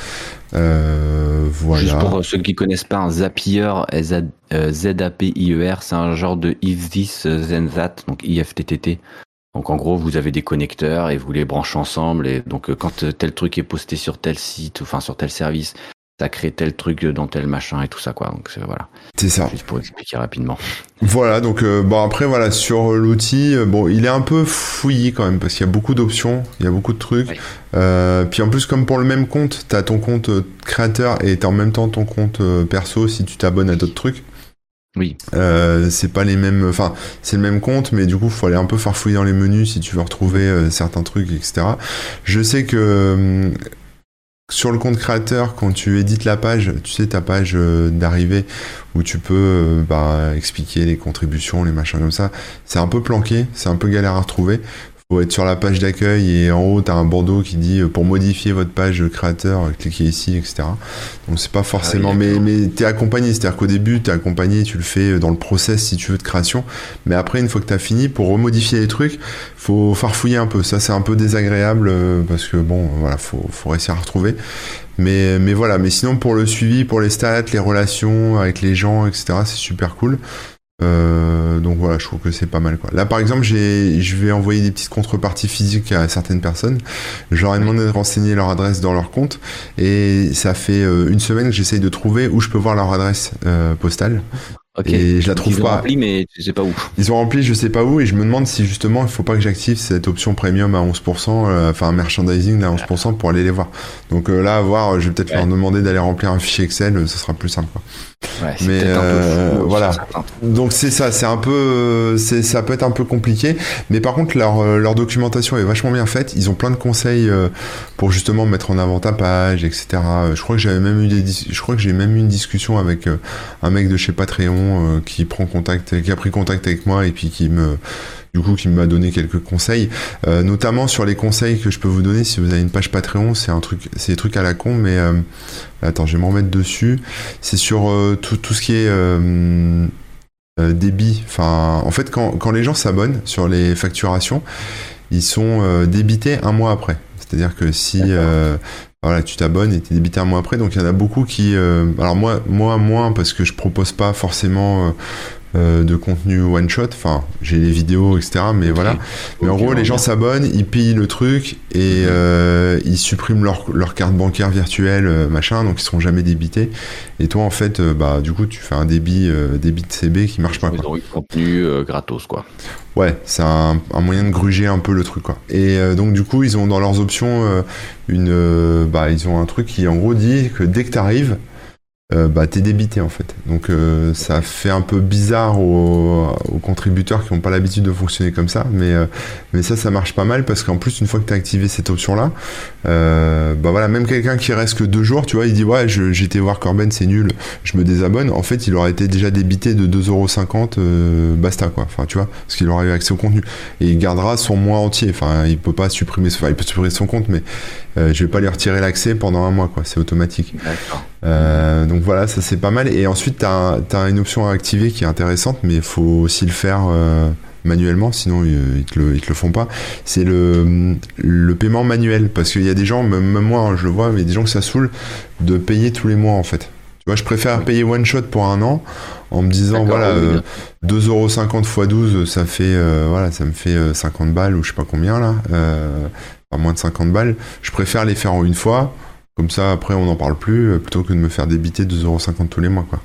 Euh, voilà. Juste pour ceux qui connaissent pas, un Zapier, Z A P I E R, c'est un genre de if this then that, donc I F T T T. Donc en gros, vous avez des connecteurs et vous les branchez ensemble. Et donc quand tel truc est posté sur tel site, enfin sur tel service, ça crée tel truc dans tel machin et tout ça quoi. Donc voilà. C'est ça. Juste pour expliquer rapidement. Voilà. Donc euh, bon après voilà sur l'outil, euh, bon il est un peu fouillé quand même parce qu'il y a beaucoup d'options, il y a beaucoup de trucs. Oui. Euh, puis en plus comme pour le même compte, t'as ton compte créateur et t'as en même temps ton compte perso si tu t'abonnes à d'autres trucs. Oui. Euh, c'est pas les mêmes, enfin c'est le même compte, mais du coup faut aller un peu farfouiller dans les menus si tu veux retrouver euh, certains trucs, et cetera. Je sais que euh, sur le compte créateur, quand tu édites la page, tu sais ta page euh, d'arrivée où tu peux euh, bah, expliquer les contributions, les machins comme ça, c'est un peu planqué, c'est un peu galère à retrouver. Faut être sur la page d'accueil et en haut t'as un bandeau qui dit euh, pour modifier votre page créateur, cliquez ici, et cetera. Donc c'est pas forcément, ah oui, mais mais t'es accompagné, c'est-à-dire qu'au début t'es accompagné, tu le fais dans le process si tu veux de création, mais après une fois que t'as fini pour remodifier les trucs, faut farfouiller un peu. Ça c'est un peu désagréable euh, parce que bon voilà, faut faut réussir à retrouver. Mais mais voilà, mais sinon pour le suivi, pour les stats, les relations avec les gens, et cetera. C'est super cool. Euh, donc voilà, je trouve que c'est pas mal quoi. Là par exemple, j'ai, je vais envoyer des petites contreparties physiques à certaines personnes. Je leur ai demandé de renseigner leur adresse dans leur compte et ça fait euh, une semaine que j'essaye de trouver où je peux voir leur adresse euh, postale. Okay. Et je la trouve ils pas. Ils ont rempli, mais je sais pas où. Ils ont rempli, je sais pas où, et je me demande si justement il faut pas que j'active cette option premium à onze pour cent, euh, enfin merchandising à onze pour cent pour aller les voir. Donc euh, là, à voir, je vais peut-être ouais. leur demander d'aller remplir un fichier Excel, ce sera plus simple. Quoi. Ouais, c'est mais euh, un peu fou, voilà. Donc c'est ça, c'est un peu, c'est ça peut être un peu compliqué, mais par contre leur leur documentation est vachement bien faite. Ils ont plein de conseils pour justement mettre en avant ta page, et cetera. Je crois que j'avais même eu des, dis- je crois que j'ai même eu une discussion avec un mec de chez Patreon. Qui prend contact, qui a pris contact avec moi et puis qui me, du coup, qui m'a donné quelques conseils, euh, notamment sur les conseils que je peux vous donner si vous avez une page Patreon. C'est un truc, c'est des trucs à la con, mais euh, attends, je vais m'en remettre dessus. C'est sur euh, tout, tout ce qui est euh, euh, débit. Enfin, en fait, quand, quand les gens s'abonnent sur les facturations, ils sont euh, débités un mois après. C'est-à-dire que si euh, voilà, tu t'abonnes et t'es débité un mois après, donc il y en a beaucoup qui... Euh, alors moi, moi, moins, parce que je propose pas forcément euh, de contenu one-shot, enfin, j'ai les vidéos, et cetera, mais okay. voilà. Mais okay, en gros, les bien. gens s'abonnent, ils pillent le truc, et euh, ils suppriment leur, leur carte bancaire virtuelle, machin, donc ils seront jamais débités. Et toi, en fait, euh, bah du coup, tu fais un débit, euh, débit de C B qui marche pas. Ils ont eu du contenu euh, gratos, quoi. Ouais, c'est un, un moyen de gruger un peu le truc quoi. Et euh, donc du coup, ils ont dans leurs options euh, une, euh, bah ils ont un truc qui en gros dit que dès que t'arrives, euh, bah, t'es débité en fait. Donc euh, ça fait un peu bizarre aux, aux contributeurs qui n'ont pas l'habitude de fonctionner comme ça, mais, euh, mais ça, ça marche pas mal parce qu'en plus, une fois que t'as activé cette option-là, euh, bah voilà, même quelqu'un qui reste que deux jours, tu vois, il dit ouais, je, j'étais voir Corben, c'est nul, je me désabonne. En fait, il aurait été déjà débité de deux euros cinquante, euh, basta quoi, enfin tu vois, parce qu'il aurait eu accès au contenu. Et il gardera son mois entier, enfin il peut pas supprimer, enfin il peut supprimer son compte, mais euh, je vais pas lui retirer l'accès pendant un mois quoi, c'est automatique. Euh, donc voilà, ça c'est pas mal. Et ensuite t'as, t'as une option à activer qui est intéressante, mais il faut aussi le faire euh, manuellement, sinon ils te le, ils te le font pas. C'est le, le paiement manuel, parce qu'il y a des gens, même moi je le vois, mais il y a des gens que ça saoule de payer tous les mois en fait. Moi, je préfère payer one shot pour un an en me disant d'accord, voilà, euh, deux euros cinquante fois douze, ça fait euh, voilà, ça me fait cinquante balles ou je sais pas combien là, euh, enfin, moins de cinquante balles. Je préfère les faire en une fois, comme ça après on n'en parle plus, plutôt que de me faire débiter deux euros cinquante tous les mois quoi.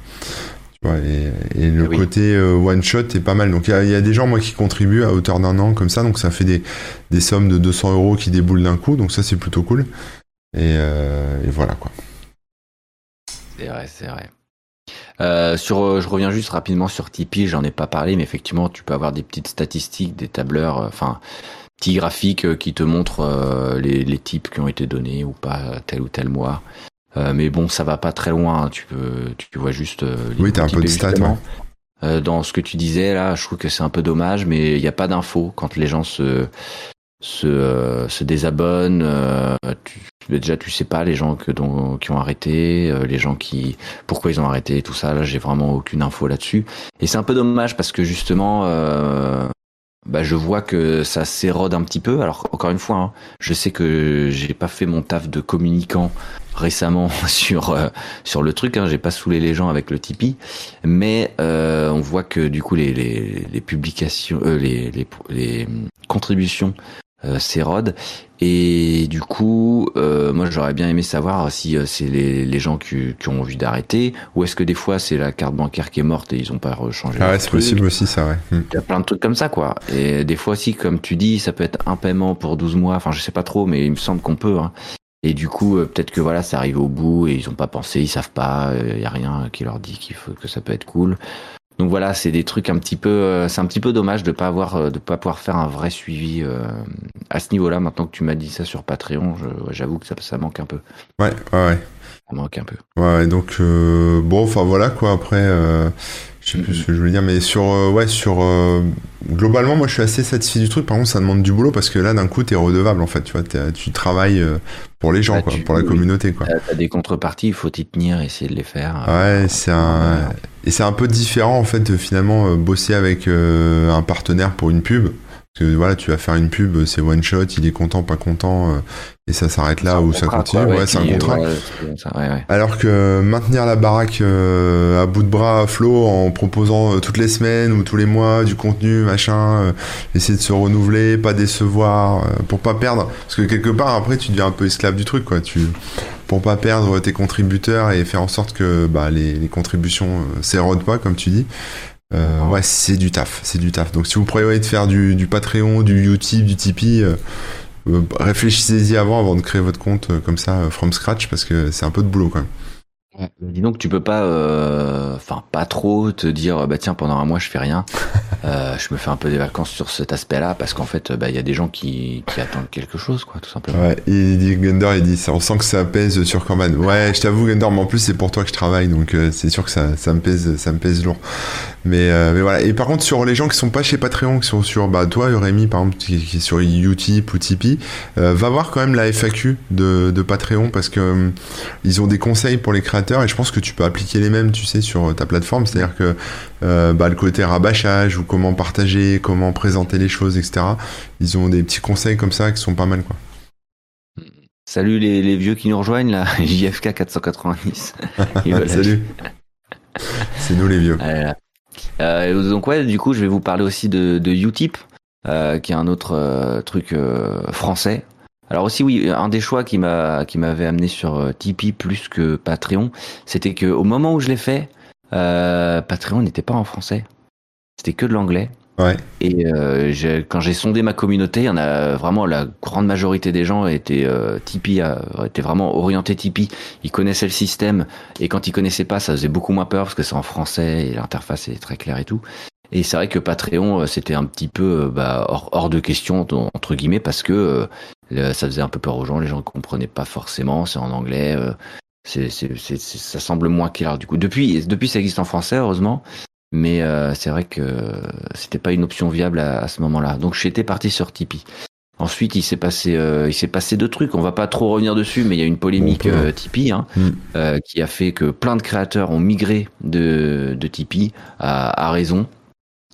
Tu vois, et, et le oui. côté euh, one shot est pas mal. Donc il y, y a des gens moi qui contribuent à hauteur d'un an comme ça, donc ça fait des, des sommes de deux cents euros qui déboulent d'un coup, donc ça c'est plutôt cool. Et, euh, et voilà quoi. C'est vrai, c'est vrai. Euh, sur, je reviens juste rapidement sur Tipeee, j'en ai pas parlé, mais effectivement, tu peux avoir des petites statistiques, des tableurs, enfin, euh, petits graphiques euh, qui te montrent euh, les, les tips qui ont été donnés ou pas tel ou tel mois. Euh, mais bon, ça va pas très loin, hein, tu peux, tu vois juste. Euh, les oui, t'as un peu de stats, ouais. euh, Dans ce que tu disais, là, je trouve que c'est un peu dommage, mais il n'y a pas d'infos quand les gens se. Se, euh, se désabonnent, euh, tu, déjà tu sais pas les gens que, dont, qui ont arrêté, euh, les gens qui, pourquoi ils ont arrêté, tout ça, là j'ai vraiment aucune info là-dessus. Et c'est un peu dommage parce que justement, euh, bah, je vois que ça s'érode un petit peu. Alors encore une fois, hein, je sais que j'ai pas fait mon taf de communicant récemment sur euh, sur le truc, hein, j'ai pas saoulé les gens avec le Tipeee, mais euh, on voit que du coup les les, les publications, euh, les, les les contributions Euh, c'est Rod et du coup euh, moi j'aurais bien aimé savoir si euh, c'est les, les gens qui, qui ont envie d'arrêter ou est-ce que des fois c'est la carte bancaire qui est morte et ils ont pas rechangé. Ah ouais, c'est truc. Possible aussi ça, ouais. Il y a plein de trucs comme ça quoi, et des fois si comme tu dis ça peut être un paiement pour douze mois, enfin je sais pas trop mais il me semble qu'on peut hein. Et du coup euh, peut-être que voilà ça arrive au bout et ils ont pas pensé, ils savent pas, il euh, y a rien qui leur dit qu'il faut que ça peut être cool. Donc voilà, c'est des trucs un petit peu, euh, c'est un petit peu dommage de pas avoir, de pas pouvoir faire un vrai suivi euh, à ce niveau-là. Maintenant que tu m'as dit ça sur Patreon, je, j'avoue que ça, ça manque un peu. Ouais, ouais, ouais. Ça manque un peu. Ouais, donc euh, bon, enfin voilà quoi. Après, euh, je sais mm-hmm. plus ce que je voulais dire, mais sur, euh, ouais, sur euh, globalement, moi je suis assez satisfait du truc. Par contre, ça demande du boulot parce que là, d'un coup, t'es redevable en fait. Tu vois, tu travailles euh, pour les gens, bah, quoi, tu, pour la oui, communauté, quoi. T'as, t'as des contreparties, il faut t'y tenir, essayer de les faire. Ouais, euh, c'est un. Ouais. Et c'est un peu différent en fait de finalement bosser avec euh, un partenaire pour une pub. Parce que voilà, tu vas faire une pub, c'est one shot, il est content, pas content, euh, et ça s'arrête là ou ça continue. Quoi, ouais, ouais, c'est un contrat. Ouais, c'est ça, ouais, ouais. Alors que maintenir la baraque euh, à bout de bras à flot en proposant euh, toutes les semaines ou tous les mois du contenu, machin, euh, essayer de se renouveler, pas décevoir, euh, pour pas perdre. Parce que quelque part après tu deviens un peu esclave du truc, quoi. Tu pour pas perdre tes contributeurs et faire en sorte que bah, les, les contributions euh, s'érodent pas, comme tu dis. Euh, ouais, c'est du taf, c'est du taf. Donc si vous prévoyez de faire du, du Patreon, du U T I P, du Tipeee, euh, euh, réfléchissez-y avant, avant de créer votre compte euh, comme ça, euh, from scratch, parce que c'est un peu de boulot quand même. Ouais. Dis donc, tu peux pas, enfin euh, pas trop te dire, bah tiens, pendant un mois je fais rien, euh, je me fais un peu des vacances sur cet aspect-là, parce qu'en fait, bah il y a des gens qui, qui attendent quelque chose, quoi, tout simplement. Ouais. Il dit Gunder, il dit ça, on sent que ça pèse sur Corben. Ouais, je t'avoue Gunder, mais en plus c'est pour toi que je travaille, donc euh, c'est sûr que ça, ça me pèse, ça me pèse lourd. Mais, euh, mais voilà. Et par contre, sur les gens qui sont pas chez Patreon, qui sont sur, bah toi, Rémi, par exemple, qui, qui est sur Utip ou Tipeee, euh, va voir quand même la F A Q de, de Patreon, parce que euh, ils ont des conseils pour les créateurs. Et je pense que tu peux appliquer les mêmes, tu sais, sur ta plateforme, c'est-à-dire que euh, bah, le côté rabâchage ou comment partager, comment présenter les choses, et cetera. Ils ont des petits conseils comme ça qui sont pas mal, quoi. Salut les, les vieux qui nous rejoignent là, J F K quatre cent quatre-vingt-dix. Salut. C'est nous les vieux. Voilà. Euh, donc ouais, du coup, je vais vous parler aussi de, de U T I P, euh, qui est un autre euh, truc euh, français. Alors aussi oui, un des choix qui m'a qui m'avait amené sur Tipeee plus que Patreon, c'était que au moment où je l'ai fait, euh, Patreon n'était pas en français, c'était que de l'anglais. Ouais. Et euh, j'ai, quand j'ai sondé ma communauté, il y en a vraiment la grande majorité des gens étaient euh, Tipeee, étaient vraiment orientés Tipeee. Ils connaissaient le système et quand ils connaissaient pas, ça faisait beaucoup moins peur parce que c'est en français et l'interface est très claire et tout. Et c'est vrai que Patreon, c'était un petit peu bah, hors, hors de question entre guillemets parce que euh, ça faisait un peu peur aux gens, les gens ne comprenaient pas forcément, c'est en anglais, euh, c'est, c'est, c'est, c'est, ça semble moins clair du coup. Depuis, depuis ça existe en français heureusement. Mais euh, c'est vrai que c'était pas une option viable à, à ce moment-là. Donc j'étais parti sur Tipeee. Ensuite, il s'est passé, euh, il s'est passé deux trucs. On va pas trop revenir dessus, mais il y a une polémique euh, Tipeee hein, mm. euh, qui a fait que plein de créateurs ont migré de, de Tipeee à, à raison.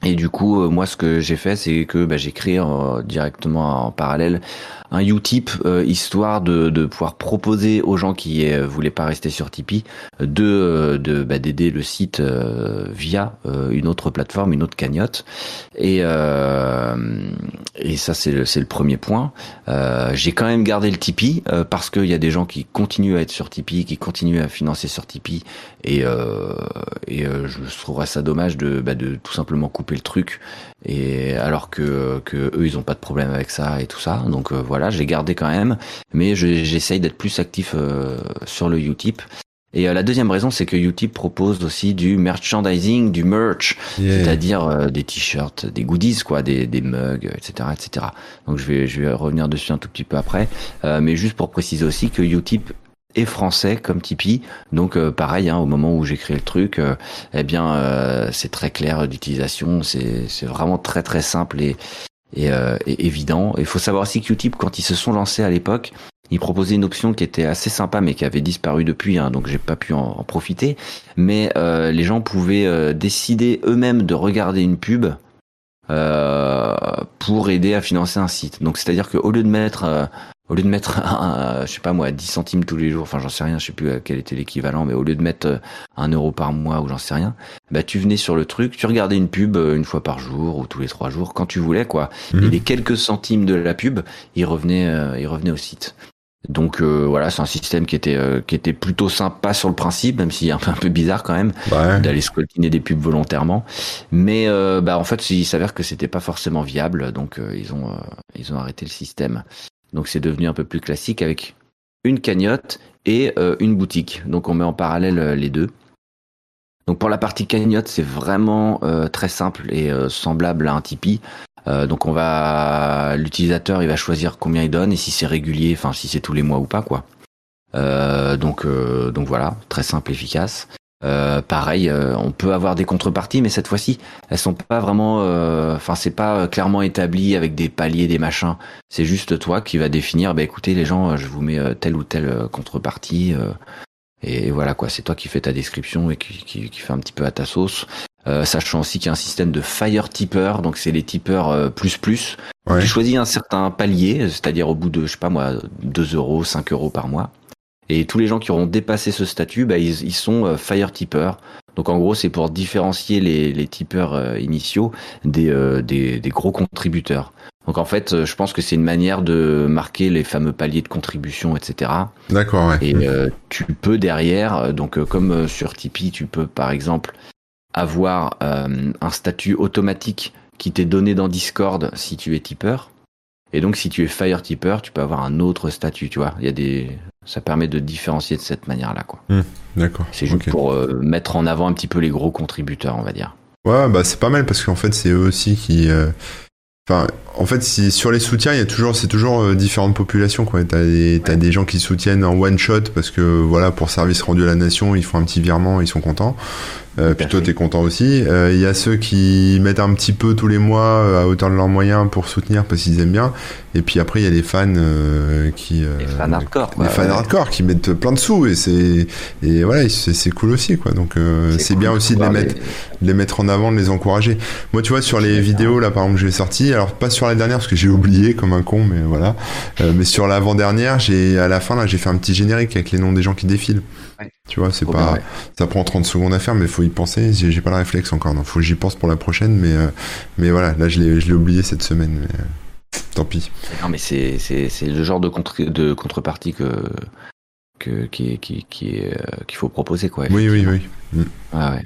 Et du coup, euh, moi, ce que j'ai fait, c'est que bah, j'ai créé euh, directement en parallèle un U T I P euh, histoire de, de pouvoir proposer aux gens qui euh, voulaient pas rester sur Tipeee de, de bah, d'aider le site euh, via euh, une autre plateforme, une autre cagnotte. Et euh, et ça, c'est le, c'est le premier point. Euh, j'ai quand même gardé le Tipeee euh, parce qu'il y a des gens qui continuent à être sur Tipeee, qui continuent à financer sur Tipeee, et euh, et euh, je trouverais ça dommage de bah, de tout simplement couper le truc, et alors que, que eux ils ont pas de problème avec ça et tout ça, donc euh, voilà, j'ai gardé quand même, mais je, j'essaye d'être plus actif euh, sur le U T I P. Et euh, la deuxième raison, c'est que U T I P propose aussi du merchandising, du merch, yeah. c'est-à-dire euh, des t-shirts, des goodies, quoi, des, des mugs, et cetera, et cetera. Donc je vais, je vais revenir dessus un tout petit peu après, euh, mais juste pour préciser aussi que U T I P et français comme Tipeee, donc euh, pareil hein, au moment où j'ai créé le truc, euh, eh bien euh, c'est très clair d'utilisation, c'est c'est vraiment très très simple et et, euh, et évident. Il faut savoir aussi que Utip, quand ils se sont lancés à l'époque, ils proposaient une option qui était assez sympa mais qui avait disparu depuis, hein, donc j'ai pas pu en, en profiter. Mais euh, les gens pouvaient euh, décider eux-mêmes de regarder une pub euh, pour aider à financer un site. Donc c'est-à-dire que au lieu de mettre euh, Au lieu de mettre, un, je sais pas moi, dix centimes tous les jours, enfin j'en sais rien, je sais plus quel était l'équivalent, mais au lieu de mettre un euro par mois ou j'en sais rien, bah tu venais sur le truc, tu regardais une pub une fois par jour ou tous les trois jours, quand tu voulais quoi. Mmh. Et les quelques centimes de la pub, ils revenaient, euh, ils revenaient au site. Donc euh, voilà, c'est un système qui était euh, qui était plutôt sympa sur le principe, même s'il est un peu, un peu bizarre quand même ouais. d'aller scoltiner des pubs volontairement. Mais euh, bah en fait, il s'avère que c'était pas forcément viable, donc euh, ils ont euh, ils ont arrêté le système. Donc c'est devenu un peu plus classique avec une cagnotte et euh, une boutique. Donc on met en parallèle euh, les deux. Donc pour la partie cagnotte, c'est vraiment euh, très simple et euh, semblable à un Tipeee. Euh, donc on va, l'utilisateur il va choisir combien il donne et si c'est régulier, enfin si c'est tous les mois ou pas quoi. Euh, donc euh, donc voilà, très simple, efficace. Euh, pareil, euh, on peut avoir des contreparties, mais cette fois-ci, elles sont pas vraiment. Enfin, euh, c'est pas clairement établi avec des paliers, des machins. C'est juste toi qui va définir. Bah, écoutez, les gens, je vous mets telle ou telle contrepartie. Euh, et voilà quoi. C'est toi qui fais ta description et qui, qui, qui fait un petit peu à ta sauce. Euh, sachant aussi qu'il y a un système de fire tipeur, donc c'est les tipeurs euh, plus plus. Ouais. Tu choisis un certain palier, c'est-à-dire au bout de, je sais pas moi, deux euros, cinq euros par mois. Et tous les gens qui auront dépassé ce statut, bah, ils, ils sont euh, fire tipeurs. Donc en gros, c'est pour différencier les, les tipeurs euh, initiaux des, euh, des, des gros contributeurs. Donc en fait, je pense que c'est une manière de marquer les fameux paliers de contribution, et cetera. D'accord, ouais. Et euh, tu peux derrière, donc euh, comme sur Tipeee, tu peux par exemple avoir euh, un statut automatique qui t'est donné dans Discord si tu es tipeur. Et donc si tu es fire tipeur, tu peux avoir un autre statut, tu vois. Il y a des... Ça permet de différencier de cette manière-là, quoi. Mmh, d'accord. C'est juste okay. pour euh, mettre en avant un petit peu les gros contributeurs, on va dire. Ouais, bah c'est pas mal parce qu'en fait c'est eux aussi qui. Euh... Enfin, en fait, si, sur les soutiens, il y a toujours, c'est toujours euh, différentes populations, quoi. T'as des, ouais. t'as des gens qui soutiennent en one shot parce que voilà, pour service rendu à la nation, ils font un petit virement, ils sont contents. Euh, puis toi, t'es content aussi. Il euh, y a ceux qui mettent un petit peu tous les mois euh, à hauteur de leurs moyens pour soutenir parce qu'ils aiment bien. Et puis après, il y a les fans euh, qui. Euh, les fans hardcore, quoi. Les fans ouais. hardcore qui mettent plein de sous et c'est et voilà, c'est, c'est cool aussi, quoi. Donc euh, c'est, c'est cool bien aussi de les mettre, les... de les mettre en avant, de les encourager. Moi, tu vois, sur les vidéos là, par exemple, que j'ai sorties, alors pas sur la dernière parce que j'ai oublié comme un con, mais voilà. Euh, mais sur l'avant-dernière, j'ai à la fin là, j'ai fait un petit générique avec les noms des gens qui défilent. Ouais. Tu vois, c'est oh, pas, ouais. ça prend trente secondes à faire, mais faut y penser. J'ai, j'ai pas le réflexe encore, donc faut que j'y pense pour la prochaine, mais, euh, mais voilà, là je l'ai, je l'ai oublié cette semaine, mais euh, tant pis. Non, mais c'est, c'est, c'est le genre de, contre, de contrepartie que, que, qui, qui, qui, euh, qu'il faut proposer, quoi. Oui, oui, oui. Mmh. Ah, ouais.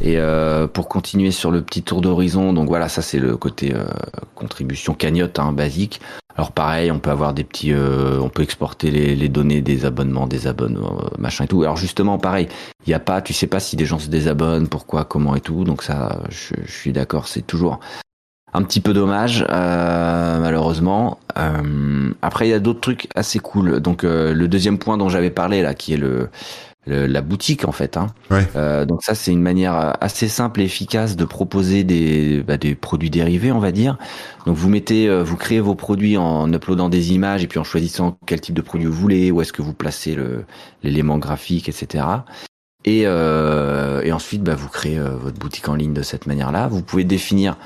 Et euh, pour continuer sur le petit tour d'horizon, donc voilà, ça c'est le côté euh, contribution cagnotte, hein, basique. Alors pareil, on peut avoir des petits, euh, on peut exporter les, les données des abonnements, des abonnements, machin et tout. Alors justement, pareil, il y a pas, tu sais pas si des gens se désabonnent, pourquoi, comment et tout. Donc ça, je, je suis d'accord, c'est toujours un petit peu dommage, euh, malheureusement. Euh, après, il y a d'autres trucs assez cool. Donc euh, le deuxième point dont j'avais parlé là, qui est le Le, la boutique en fait, hein. Ouais. Euh, donc ça c'est une manière assez simple et efficace de proposer des, bah, des produits dérivés, on va dire. Donc vous mettez, euh, vous créez vos produits en uploadant des images et puis en choisissant quel type de produit vous voulez, où est-ce que vous placez le l'élément graphique, et cetera. Et euh, et ensuite bah vous créez euh, votre boutique en ligne de cette manière-là. Vous pouvez définir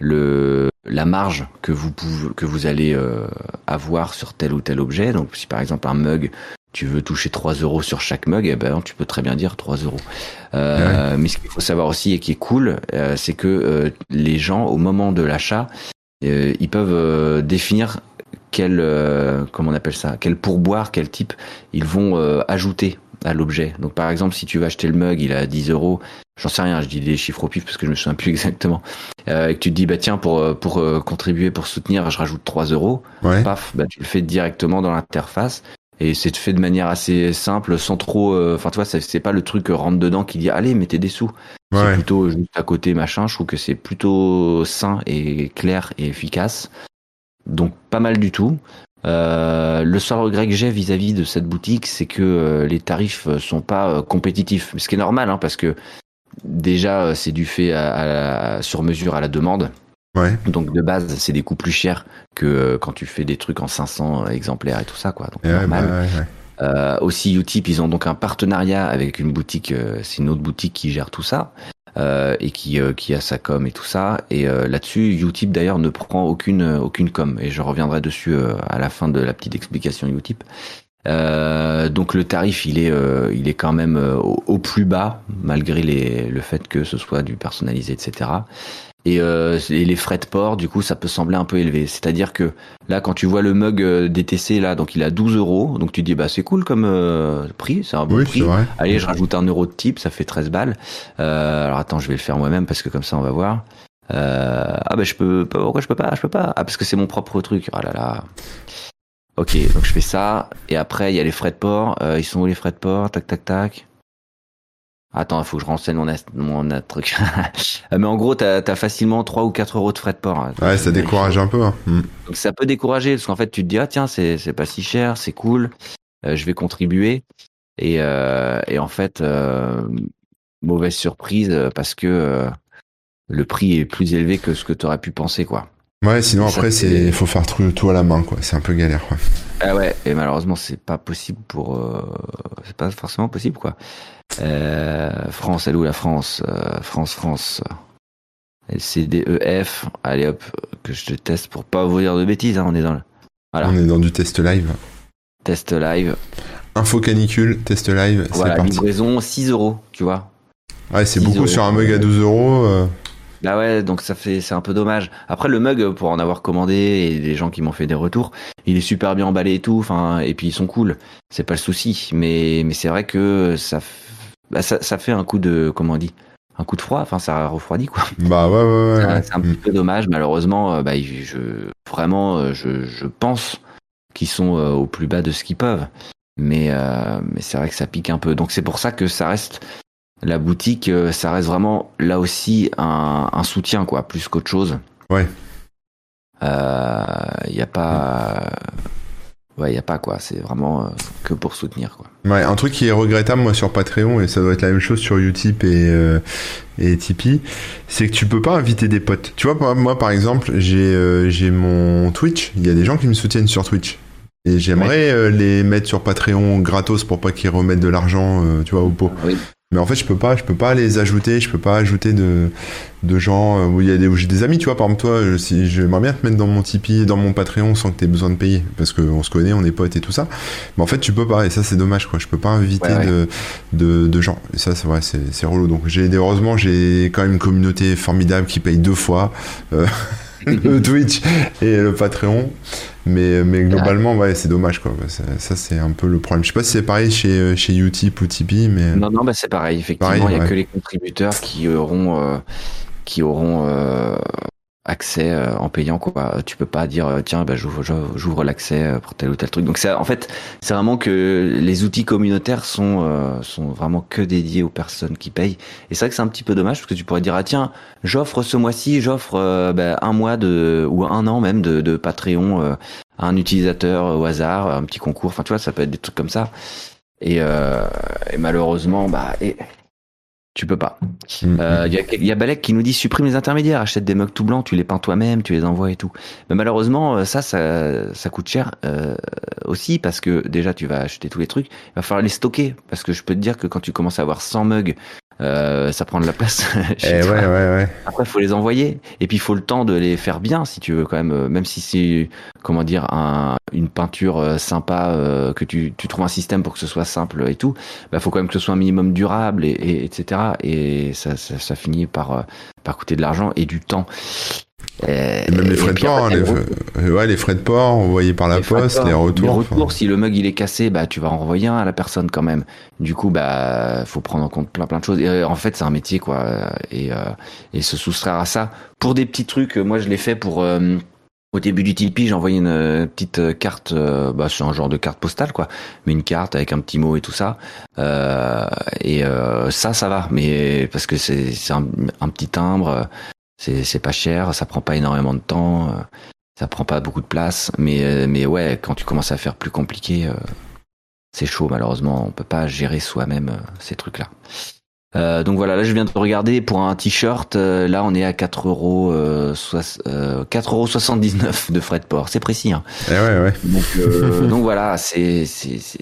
le la marge que vous pouvez, que vous allez euh, avoir sur tel ou tel objet. Donc si par exemple un mug, tu veux toucher trois euros sur chaque mug, eh ben tu peux très bien dire trois euros. Euh, ouais. Mais ce qu'il faut savoir aussi et qui est cool, euh, c'est que euh, les gens au moment de l'achat, euh, ils peuvent euh, définir quel, euh, comment on appelle ça, quel pourboire, quel type ils vont euh, ajouter à l'objet. Donc par exemple, si tu vas acheter le mug, il est à dix euros, j'en sais rien, je dis des chiffres au pif parce que je me souviens plus exactement, euh, et que tu te dis bah tiens, pour pour euh, contribuer, pour soutenir, je rajoute trois euros. Ouais. Paf, bah tu le fais directement dans l'interface. Et c'est fait de manière assez simple, sans trop. Enfin, euh, tu vois, c'est, c'est pas le truc euh, rentre dedans qui dit allez, mettez des sous. Ouais. C'est plutôt juste à côté, machin. Je trouve que c'est plutôt sain et clair et efficace. Donc, pas mal du tout. Euh, le seul regret que j'ai vis-à-vis de cette boutique, c'est que euh, les tarifs sont pas euh, compétitifs. Ce qui est normal, hein, parce que déjà, c'est du fait à, à la, sur mesure à la demande. Ouais. Donc de base, c'est des coûts plus chers que euh, quand tu fais des trucs en cinq cents exemplaires et tout ça, quoi. Donc, ouais, normal. Bah, ouais, ouais. Euh, aussi Utip, ils ont donc un partenariat avec une boutique, euh, c'est une autre boutique qui gère tout ça euh, et qui euh, qui a sa com et tout ça. Et euh, là-dessus, Utip d'ailleurs ne prend aucune euh, aucune com. Et je reviendrai dessus euh, à la fin de la petite explication Utip. Euh, donc le tarif, il est euh, il est quand même euh, au, au plus bas malgré les le fait que ce soit du personnalisé, et cetera. Et, euh, et les frais de port, du coup, ça peut sembler un peu élevé. C'est-à-dire que là, quand tu vois le mug D T C, là, donc il est à douze euros, donc tu te dis, bah c'est cool comme euh, prix, c'est un bon oui, prix. Allez, je rajoute un euro de tip, ça fait treize balles. Euh, alors attends, je vais le faire moi-même parce que comme ça, on va voir. Euh, ah bah je peux, pourquoi je peux pas, je peux pas. Ah parce que c'est mon propre truc. Ah là là. Ok, donc je fais ça. Et après, il y a les frais de port. Euh, ils sont où les frais de port? Tac, tac, tac. Attends, il faut que je renseigne mon, ast- mon ast- truc. Mais en gros, t'as, t'as facilement trois ou quatre euros de frais de port. Hein. Ouais, ça décourage un peu. Hein. Donc ça peut décourager, parce qu'en fait, tu te dis, ah tiens, c'est, c'est pas si cher, c'est cool, euh, je vais contribuer. Et, euh, et en fait, euh, mauvaise surprise, parce que euh, le prix est plus élevé que ce que t'aurais pu penser, quoi. Ouais, sinon après, il faut faire tout à la main, quoi. C'est un peu galère, quoi. Ah ouais, et malheureusement, c'est pas possible pour... Euh... C'est pas forcément possible, quoi. Euh... France, elle est où, la France euh... France, France. L C D E F. Allez, hop, que je te teste pour pas vous dire de bêtises, hein. On est dans le... Voilà. On est dans du test live. Test live. Info canicule, test live, voilà, c'est parti. Livraison, six euros, tu vois. Ouais, c'est beaucoup euros. Sur un mug à douze euros... Euh... Là ouais, donc ça fait, c'est un peu dommage. Après le mug, pour en avoir commandé et les gens qui m'ont fait des retours, il est super bien emballé et tout. Enfin, et puis ils sont cool. C'est pas le souci, mais mais c'est vrai que ça, bah, ça ça fait un coup de, comment on dit, un coup de froid. Enfin, ça refroidit quoi. Bah ouais ouais ouais. C'est, ouais. c'est un petit peu dommage, malheureusement. Bah je vraiment je je pense qu'ils sont au plus bas de ce qu'ils peuvent. Mais euh, mais c'est vrai que ça pique un peu. Donc c'est pour ça que ça reste. La boutique, ça reste vraiment là aussi un, un soutien, quoi, plus qu'autre chose. Ouais. Il euh, n'y a pas. Ouais, il n'y a pas, quoi. C'est vraiment que pour soutenir, quoi. Ouais, un truc qui est regrettable, moi, sur Patreon, et ça doit être la même chose sur Utip et, euh, et Tipeee, c'est que tu peux pas inviter des potes. Tu vois, moi, par exemple, j'ai, euh, j'ai mon Twitch. Il y a des gens qui me soutiennent sur Twitch. Et j'aimerais ouais. euh, les mettre sur Patreon gratos pour pas qu'ils remettent de l'argent, euh, tu vois, au pot. Oui. Mais en fait, je peux pas, je peux pas les ajouter, je peux pas ajouter de, de gens où il y a des, où j'ai des amis, tu vois. Par exemple, toi, je, si j'aimerais bien te mettre dans mon Tipeee, dans mon Patreon sans que t'aies besoin de payer, parce qu'on se connaît, on est potes et tout ça. Mais en fait, tu peux pas, et ça, c'est dommage, quoi. Je peux pas inviter ouais, ouais. De, de, de gens. Et ça, c'est vrai, c'est, c'est relou. Donc, j'ai, heureusement, j'ai quand même une communauté formidable qui paye deux fois. Euh, le Twitch et le Patreon. Mais, mais globalement, ouais, c'est dommage, quoi. Ça, ça, c'est un peu le problème. Je sais pas si c'est pareil chez, chez U T I P ou Tipeee, mais... Non, non, bah c'est pareil, effectivement. Il n'y a ouais. que les contributeurs qui auront, euh, qui auront euh, accès euh, en payant, quoi. Tu peux pas dire, tiens, bah, j'ouvre, j'ouvre l'accès pour tel ou tel truc. Donc, ça, en fait, c'est vraiment que les outils communautaires sont, euh, sont vraiment que dédiés aux personnes qui payent. Et c'est vrai que c'est un petit peu dommage, parce que tu pourrais dire, ah, tiens, j'offre ce mois-ci, j'offre euh, bah, un mois de, ou un an même de, de Patreon... Euh, à un utilisateur au hasard, un petit concours, enfin tu vois, ça peut être des trucs comme ça. Et, euh, et malheureusement, bah, et, tu peux pas. Il mmh. euh, y, y a Balek qui nous dit supprime les intermédiaires, achète des mugs tout blancs, tu les peins toi-même, tu les envoies et tout. Mais malheureusement, ça, ça, ça coûte cher euh, aussi, parce que déjà tu vas acheter tous les trucs, il va falloir les stocker, parce que je peux te dire que quand tu commences à avoir cent mugs, Euh, ça prend de la place. eh ouais, ouais, ouais. Après, faut les envoyer. Et puis, il faut le temps de les faire bien, si tu veux, quand même. Même si c'est, comment dire, un, une peinture sympa, euh, que tu, tu trouves un système pour que ce soit simple et tout, bah, faut quand même que ce soit un minimum durable, et, et, etc. Et ça, ça, ça finit par, par coûter de l'argent et du temps. Et, et même les frais de port, après, hein, les, ouais, les frais de port envoyés par la poste, port, les retours. Les retours, si le mug il est cassé, bah tu vas en renvoyer un à la personne quand même. Du coup, bah faut prendre en compte plein plein de choses. Et en fait, c'est un métier, quoi. Et euh, et se soustraire à ça pour des petits trucs. Moi, je l'ai fait pour. Euh, Au début du Tipeee, j'ai envoyé une petite carte, euh, bah, c'est un genre de carte postale, quoi, mais une carte avec un petit mot et tout ça. Euh, et euh, ça, ça va, mais parce que c'est, c'est un, un petit timbre, c'est, c'est pas cher, ça prend pas énormément de temps, euh, ça prend pas beaucoup de place. Mais, mais ouais, quand tu commences à faire plus compliqué, euh, c'est chaud, malheureusement, on peut pas gérer soi-même euh, ces trucs-là. Euh, donc voilà, là je viens de regarder pour un t-shirt, euh, là on est à quatre euros soixante-dix-neuf de frais de port, c'est précis, hein. Eh ouais, ouais. Donc, euh, donc voilà, c'est, c'est, c'est,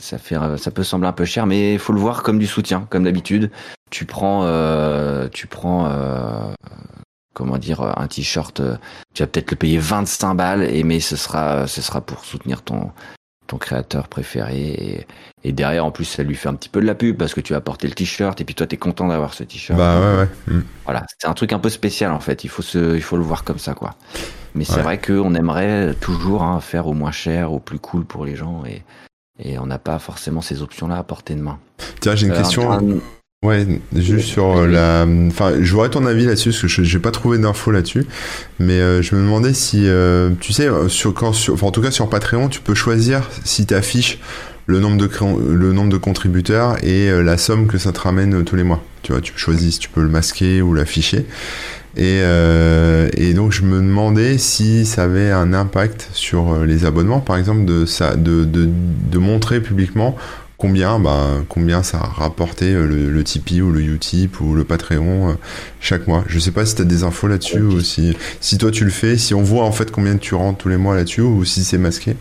ça fait, ça peut sembler un peu cher, mais il faut le voir comme du soutien, comme d'habitude. Tu prends, euh, tu prends, euh, comment dire, un t-shirt, tu vas peut-être le payer vingt-cinq balles, et mais ce sera, ce sera pour soutenir ton. ton créateur préféré, et, et derrière en plus ça lui fait un petit peu de la pub, parce que tu vas porter le t-shirt et puis toi t'es content d'avoir ce t-shirt. Bah ouais, ouais. Voilà, c'est un truc un peu spécial en fait, il faut se, il faut le voir comme ça, quoi. Mais ouais. C'est vrai qu'on aimerait toujours, hein, faire au moins cher, au plus cool pour les gens, et, et on n'a pas forcément ces options-là à portée de main. Tiens, j'ai une euh, question... Un... Ouais, juste sur la... Enfin, j'aurais ton avis là-dessus, parce que je n'ai pas trouvé d'infos là-dessus, mais euh, je me demandais si... Euh, tu sais, sur, quand, sur... Enfin, en tout cas sur Patreon, tu peux choisir si tu affiches le nombre de cré... le nombre de contributeurs et euh, la somme que ça te ramène euh, tous les mois. Tu vois, tu choisis si tu peux le masquer ou l'afficher. Et, euh, et donc, je me demandais si ça avait un impact sur les abonnements, par exemple, de, ça, de, de, de montrer publiquement... Combien, bah, combien ça a rapporté le, le Tipeee ou le Utip ou le Patreon euh, chaque mois. Je sais pas si t'as des infos là-dessus, okay. Ou si, si toi tu le fais, si on voit en fait combien tu rentres tous les mois là-dessus, ou si c'est masqué.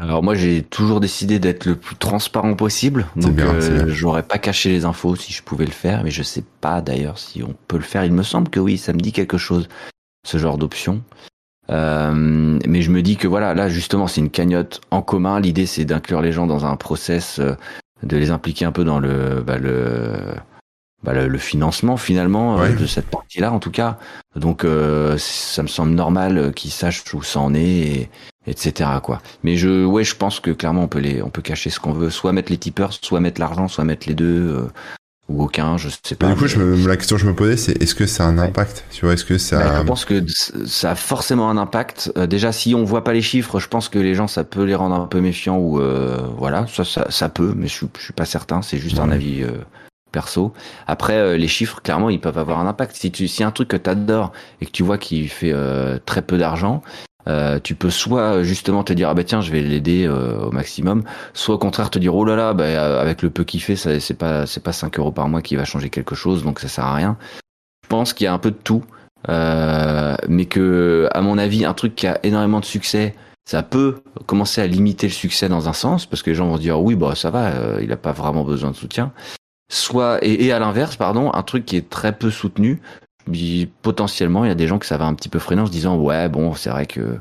Alors moi j'ai toujours décidé d'être le plus transparent possible, donc bien, euh, j'aurais pas caché les infos si je pouvais le faire, mais je sais pas d'ailleurs si on peut le faire. Il me semble que oui, ça me dit quelque chose, ce genre d'option. Euh, mais je me dis que voilà, là justement c'est une cagnotte en commun, l'idée c'est d'inclure les gens dans un process, euh, de les impliquer un peu dans le bah, le, bah, le, le financement finalement, ouais. euh, de cette partie là en tout cas, donc euh, ça me semble normal qu'ils sachent où ça en est, et, etc., quoi. Mais je ouais je pense que clairement on peut les on peut cacher ce qu'on veut, soit mettre les tipeurs, soit mettre l'argent, soit mettre les deux, euh, ou aucun, je sais pas. Mais du coup, je me, la question que je me posais, c'est est-ce que ça a un impact, ouais. Tu vois, est-ce que ça... Bah, je pense que ça a forcément un impact. Euh, déjà, si on voit pas les chiffres, je pense que les gens, ça peut les rendre un peu méfiants, ou euh, voilà, ça, ça, ça peut, mais je, je suis pas certain. C'est juste ouais. un avis euh, perso. Après, euh, les chiffres, clairement, ils peuvent avoir un impact. Si tu, si un truc que t'adores et que tu vois qui fait euh, très peu d'argent. Euh, tu peux soit justement te dire ah bah tiens je vais l'aider euh, au maximum, soit au contraire te dire oh là là bah, avec le peu qu'il fait ça, c'est pas c'est pas cinq euros par mois qui va changer quelque chose, donc ça sert à rien. Je pense qu'il y a un peu de tout, euh, mais que à mon avis un truc qui a énormément de succès, ça peut commencer à limiter le succès dans un sens, parce que les gens vont se dire oui bah ça va, euh, il a pas vraiment besoin de soutien, soit et, et à l'inverse pardon, un truc qui est très peu soutenu, potentiellement il y a des gens que ça va un petit peu freiner en se disant ouais bon c'est vrai que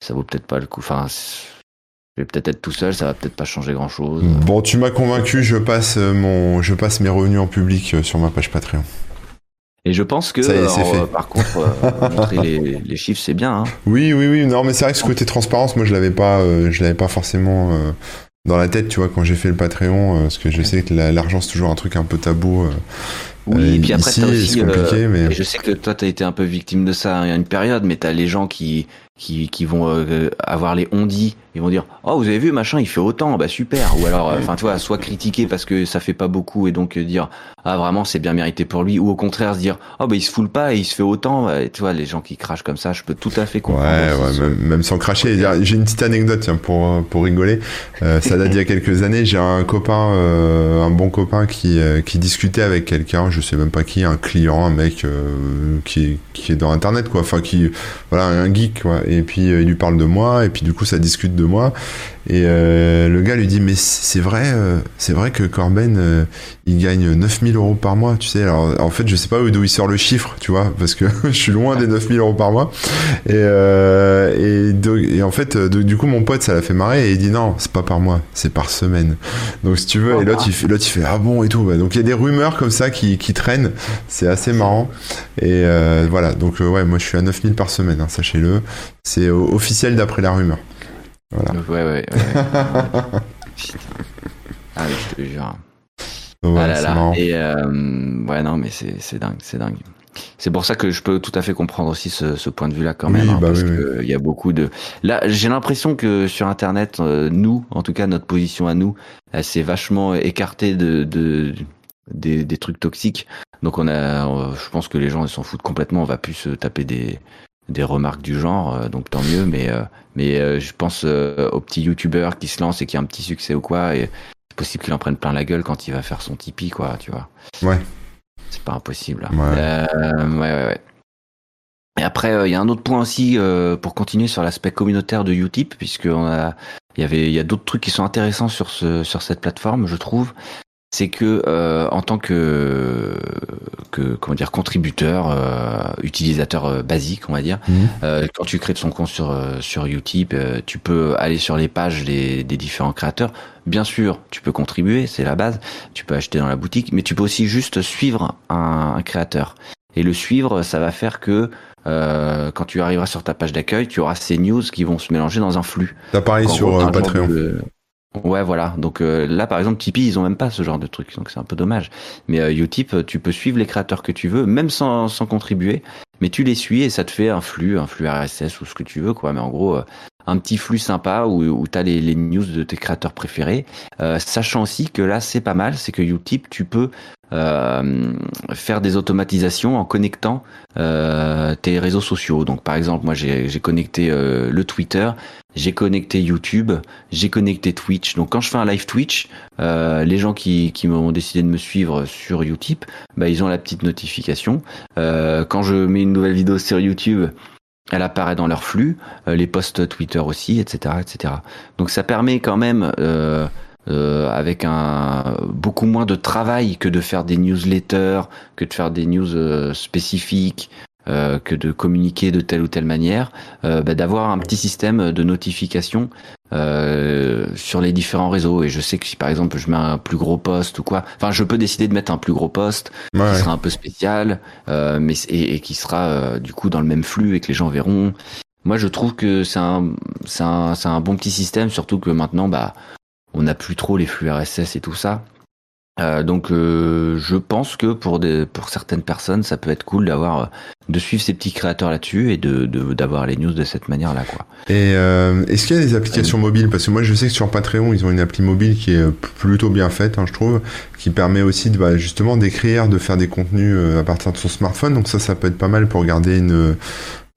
ça vaut peut-être pas le coup, enfin je vais peut-être être tout seul, ça va peut-être pas changer grand chose. Bon, tu m'as convaincu, je passe mon je passe mes revenus en public sur ma page Patreon. Et je pense que, alors, euh, par contre, euh, montrer les, les chiffres, c'est bien. Hein. Oui, oui, oui. Non, mais c'est vrai que ce côté transparence, moi, je l'avais pas, euh, je l'avais pas forcément euh, dans la tête, tu vois, quand j'ai fait le Patreon, euh, parce que je sais que la, l'argent, c'est toujours un truc un peu tabou. Euh, oui, et puis après, ici, t'as aussi, c'est compliqué, euh, mais... je sais que toi, t'as été un peu victime de ça à une période, mais t'as les gens qui, qui, qui vont euh, avoir les ondits, ils vont dire, oh, vous avez vu, machin, il fait autant, bah super. Ou alors, enfin, tu vois, soit critiquer parce que ça fait pas beaucoup et donc dire, ah, vraiment, c'est bien mérité pour lui. Ou au contraire, se dire, oh, bah, il se foule pas et il se fait autant. Et tu vois, les gens qui crachent comme ça, je peux tout à fait comprendre. Ouais, ouais, même, même sans cracher. J'ai une petite anecdote, tiens, pour, pour rigoler. Euh, ça date d'il y a quelques années. J'ai un copain, euh, un bon copain qui, euh, qui discutait avec quelqu'un, je sais même pas qui, un client, un mec, euh, qui, qui est dans Internet, quoi. Enfin, qui, voilà, un geek, quoi. Et puis, euh, il lui parle de moi. Et puis, du coup, ça discute de moi, et euh, le gars lui dit, mais c'est vrai euh, c'est vrai que Corben euh, il gagne neuf mille euros par mois, tu sais. Alors en fait, je sais pas d'où il sort le chiffre, tu vois, parce que je suis loin des neuf mille euros par mois, et, euh, et, de, et en fait de, du coup mon pote, ça l'a fait marrer, et il dit non, c'est pas par mois, c'est par semaine, donc si tu veux. Et l'autre il fait, l'autre, il fait ah bon et tout, bah, donc il y a des rumeurs comme ça qui, qui traînent, c'est assez marrant. Et euh, voilà, donc euh, ouais, moi je suis à neuf mille par semaine, hein, sachez-le, c'est officiel d'après la rumeur. Voilà. Ouais, ouais, ouais. ouais. Ah, mais je te jure. Oh, ouais, ah là là. Et euh, ouais, non, mais c'est, c'est dingue, c'est dingue. C'est pour ça que je peux tout à fait comprendre aussi ce, ce point de vue-là, quand oui, même, hein, bah parce oui, que il oui. y a beaucoup de. Là, j'ai l'impression que sur Internet, euh, nous, en tout cas, notre position à nous, elle s'est vachement écartée de, de, de des, des trucs toxiques. Donc on a, euh, je pense que les gens ils s'en foutent complètement. On va plus se taper des. des remarques du genre, donc tant mieux, mais euh, mais euh, je pense euh, au petit youtubeur qui se lance et qui a un petit succès ou quoi, et c'est possible qu'il en prenne plein la gueule quand il va faire son Tipeee, quoi, tu vois. Ouais. C'est pas impossible. Hein. Ouais. Euh, ouais, ouais, ouais. Et après, il euh, y a un autre point aussi, euh, pour continuer sur l'aspect communautaire de Utip, puisque on a, il y avait, il y a d'autres trucs qui sont intéressants sur ce, sur cette plateforme, je trouve. C'est que euh, en tant que que comment dire contributeur, euh, utilisateur euh, basique, on va dire, mmh. euh, quand tu crées ton compte sur sur Utip, euh, tu peux aller sur les pages des, des différents créateurs. Bien sûr, tu peux contribuer, c'est la base. Tu peux acheter dans la boutique, mais tu peux aussi juste suivre un, un créateur. Et le suivre, ça va faire que euh, quand tu arriveras sur ta page d'accueil, tu auras ces news qui vont se mélanger dans un flux. Ça pareil sur gros, euh, Patreon. Ouais, voilà. Donc euh, là, par exemple, Tipeee, ils ont même pas ce genre de truc, donc c'est un peu dommage. Mais euh, Utip, tu peux suivre les créateurs que tu veux, même sans sans contribuer, mais tu les suis et ça te fait un flux, un flux R S S ou ce que tu veux, quoi. Mais en gros, euh, un petit flux sympa où où t'as les les news de tes créateurs préférés. Euh, sachant aussi que là, c'est pas mal, c'est que Utip, tu peux euh, faire des automatisations en connectant euh, tes réseaux sociaux. Donc, par exemple, moi, j'ai j'ai connecté euh, le Twitter. J'ai connecté YouTube, j'ai connecté Twitch. Donc quand je fais un live Twitch, euh, les gens qui qui ont décidé de me suivre sur Utip, bah ils ont la petite notification. Euh, quand je mets une nouvelle vidéo sur YouTube, elle apparaît dans leur flux, euh, les posts Twitter aussi, et cetera, et cetera. Donc ça permet quand même, euh, euh, avec un beaucoup moins de travail que de faire des newsletters, que de faire des news euh, spécifiques. Euh, que de communiquer de telle ou telle manière, euh, bah, d'avoir un petit système de notification euh, sur les différents réseaux. Et je sais que si par exemple je mets un plus gros post ou quoi, enfin je peux décider de mettre un plus gros post ouais. qui sera un peu spécial, euh, mais et, et qui sera euh, du coup dans le même flux et que les gens verront. Moi je trouve que c'est un c'est un c'est un bon petit système, surtout que maintenant bah on n'a plus trop les flux R S S et tout ça. Euh, donc euh, je pense que pour des, pour certaines personnes ça peut être cool d'avoir de suivre ces petits créateurs là-dessus et de, de d'avoir les news de cette manière-là, quoi. Et euh, est-ce qu'il y a des applications euh, mobiles, parce que moi je sais que sur Patreon ils ont une appli mobile qui est plutôt bien faite, hein, je trouve, qui permet aussi de bah, justement d'écrire, de faire des contenus à partir de son smartphone, donc ça ça peut être pas mal pour garder une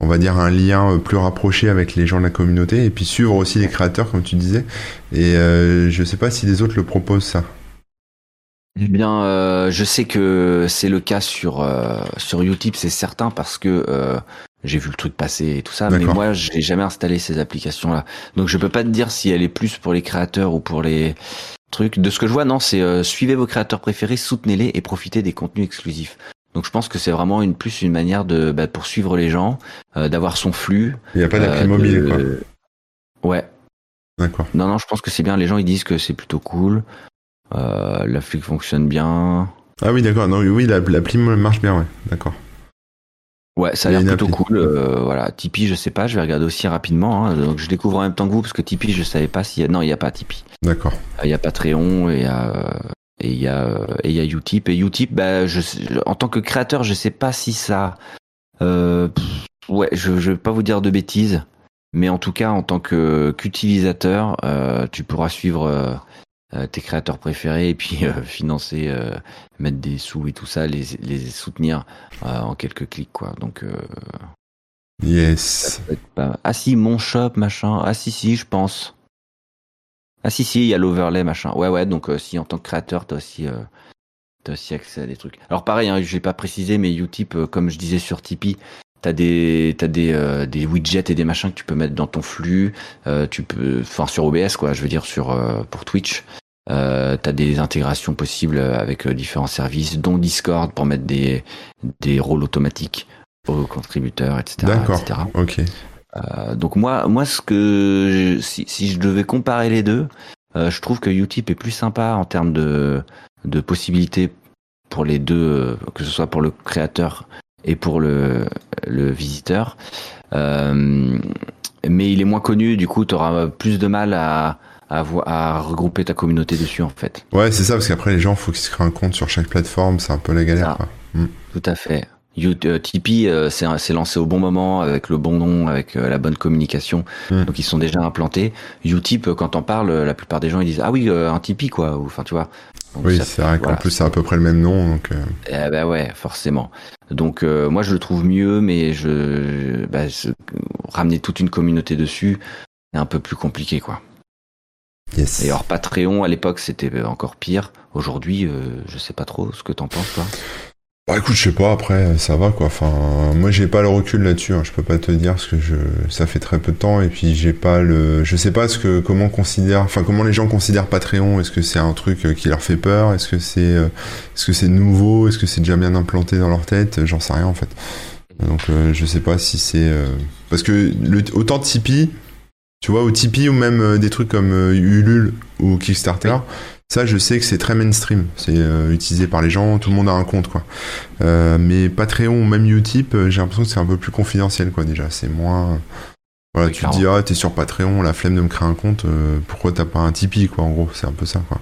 on va dire un lien plus rapproché avec les gens de la communauté et puis suivre aussi les créateurs comme tu disais. Et euh, je sais pas si les autres le proposent ça. Eh bien, euh, je sais que c'est le cas sur euh, sur Utip, c'est certain, parce que euh, j'ai vu le truc passer et tout ça. D'accord. Mais moi, j'ai jamais installé ces applications-là, donc je peux pas te dire si elle est plus pour les créateurs ou pour les trucs. De ce que je vois, non, c'est euh, suivez vos créateurs préférés, soutenez-les et profitez des contenus exclusifs. Donc je pense que c'est vraiment une plus une manière de bah, poursuivre les gens, euh, d'avoir son flux. Il y a pas d'appli euh, mobile, de... quoi. Ouais. D'accord. Non, non, je pense que c'est bien. Les gens, ils disent que c'est plutôt cool. Euh, la flic fonctionne bien. Ah oui, d'accord. Non, oui, l'appli marche bien, ouais. D'accord. Ouais, ça a l'air plutôt appli. cool. Euh, voilà, Tipeee, je sais pas, je vais regarder aussi rapidement. Hein. Donc, je découvre en même temps que vous parce que Tipeee, je savais pas s'il y a. Non, il n'y a pas Tipeee. D'accord. Il euh, y a Patreon et il y a et il y a U T I P. Et U T I P, bah, je, en tant que créateur, je sais pas si ça. Euh, pff, ouais, je, je vais pas vous dire de bêtises, mais en tout cas, en tant que qu'utilisateur, euh, tu pourras suivre. Euh, Euh, tes créateurs préférés et puis euh, financer, euh, mettre des sous et tout ça, les, les soutenir euh, en quelques clics quoi. Donc euh, yes. Pas... Ah si, mon shop machin. Ah si si, je pense. Ah si si, il y a l'overlay machin. Ouais ouais. Donc euh, si en tant que créateur, t'as aussi, euh, t'as aussi accès à des trucs. Alors pareil, hein, j'ai pas précisé, mais Utip, euh, comme je disais sur Tipeee. T'as des t'as des euh, des widgets et des machins que tu peux mettre dans ton flux, euh, tu peux, enfin sur O B S quoi, je veux dire sur euh, pour Twitch, euh, t'as des intégrations possibles avec euh, différents services, dont Discord pour mettre des des rôles automatiques aux contributeurs, et cetera. D'accord. et cetera. Ok. Euh, donc moi moi ce que je, si si je devais comparer les deux, euh, je trouve que Utip est plus sympa en termes de de possibilités pour les deux, que ce soit pour le créateur et pour le, le visiteur. Euh, mais il est moins connu, du coup, tu auras plus de mal à, à, à regrouper ta communauté dessus, en fait. Ouais, c'est ça, parce qu'après, les gens, il faut qu'ils se créent un compte sur chaque plateforme, c'est un peu la galère. Ah, quoi. Mm. Tout à fait. You, euh, Tipeee, euh, c'est, c'est lancé au bon moment, avec le bon nom, avec euh, la bonne communication. Mm. Donc, ils sont déjà implantés. Utip, quand on parle, la plupart des gens, ils disent « Ah oui, euh, un Tipeee, quoi !» Enfin, tu vois. Donc, oui, ça, c'est vrai voilà. qu'en plus, c'est à peu près le même nom. Donc, euh... Eh ben ouais, forcément. Donc euh, moi je le trouve mieux, mais je, bah, je ramener toute une communauté dessus, c'est un peu plus compliqué quoi. Yes. Et hors Patreon à l'époque c'était encore pire. Aujourd'hui euh, je sais pas trop ce que t'en penses toi. Bah écoute je sais pas, après ça va quoi. Enfin moi j'ai pas le recul là-dessus, hein. Je peux pas te dire parce que je ça fait très peu de temps et puis j'ai pas le, je sais pas ce que comment considère, enfin comment les gens considèrent Patreon. Est-ce que c'est un truc qui leur fait peur? Est-ce que c'est est-ce que c'est nouveau? Est-ce que c'est déjà bien implanté dans leur tête? J'en sais rien en fait. Donc euh, je sais pas si c'est euh... parce que le... autant de Tipeee, tu vois, au Tipeee ou même euh, des trucs comme euh, Ulule ou Kickstarter. Ça, je sais que c'est très mainstream, c'est euh, utilisé par les gens, tout le monde a un compte, quoi. Euh, mais Patreon, même Utip, euh, j'ai l'impression que c'est un peu plus confidentiel, quoi, déjà. C'est moins... Voilà, oui, tu clairement. Te dis, ah, t'es sur Patreon, la flemme de me créer un compte, euh, pourquoi t'as pas un Tipeee, quoi, en gros, c'est un peu ça, quoi.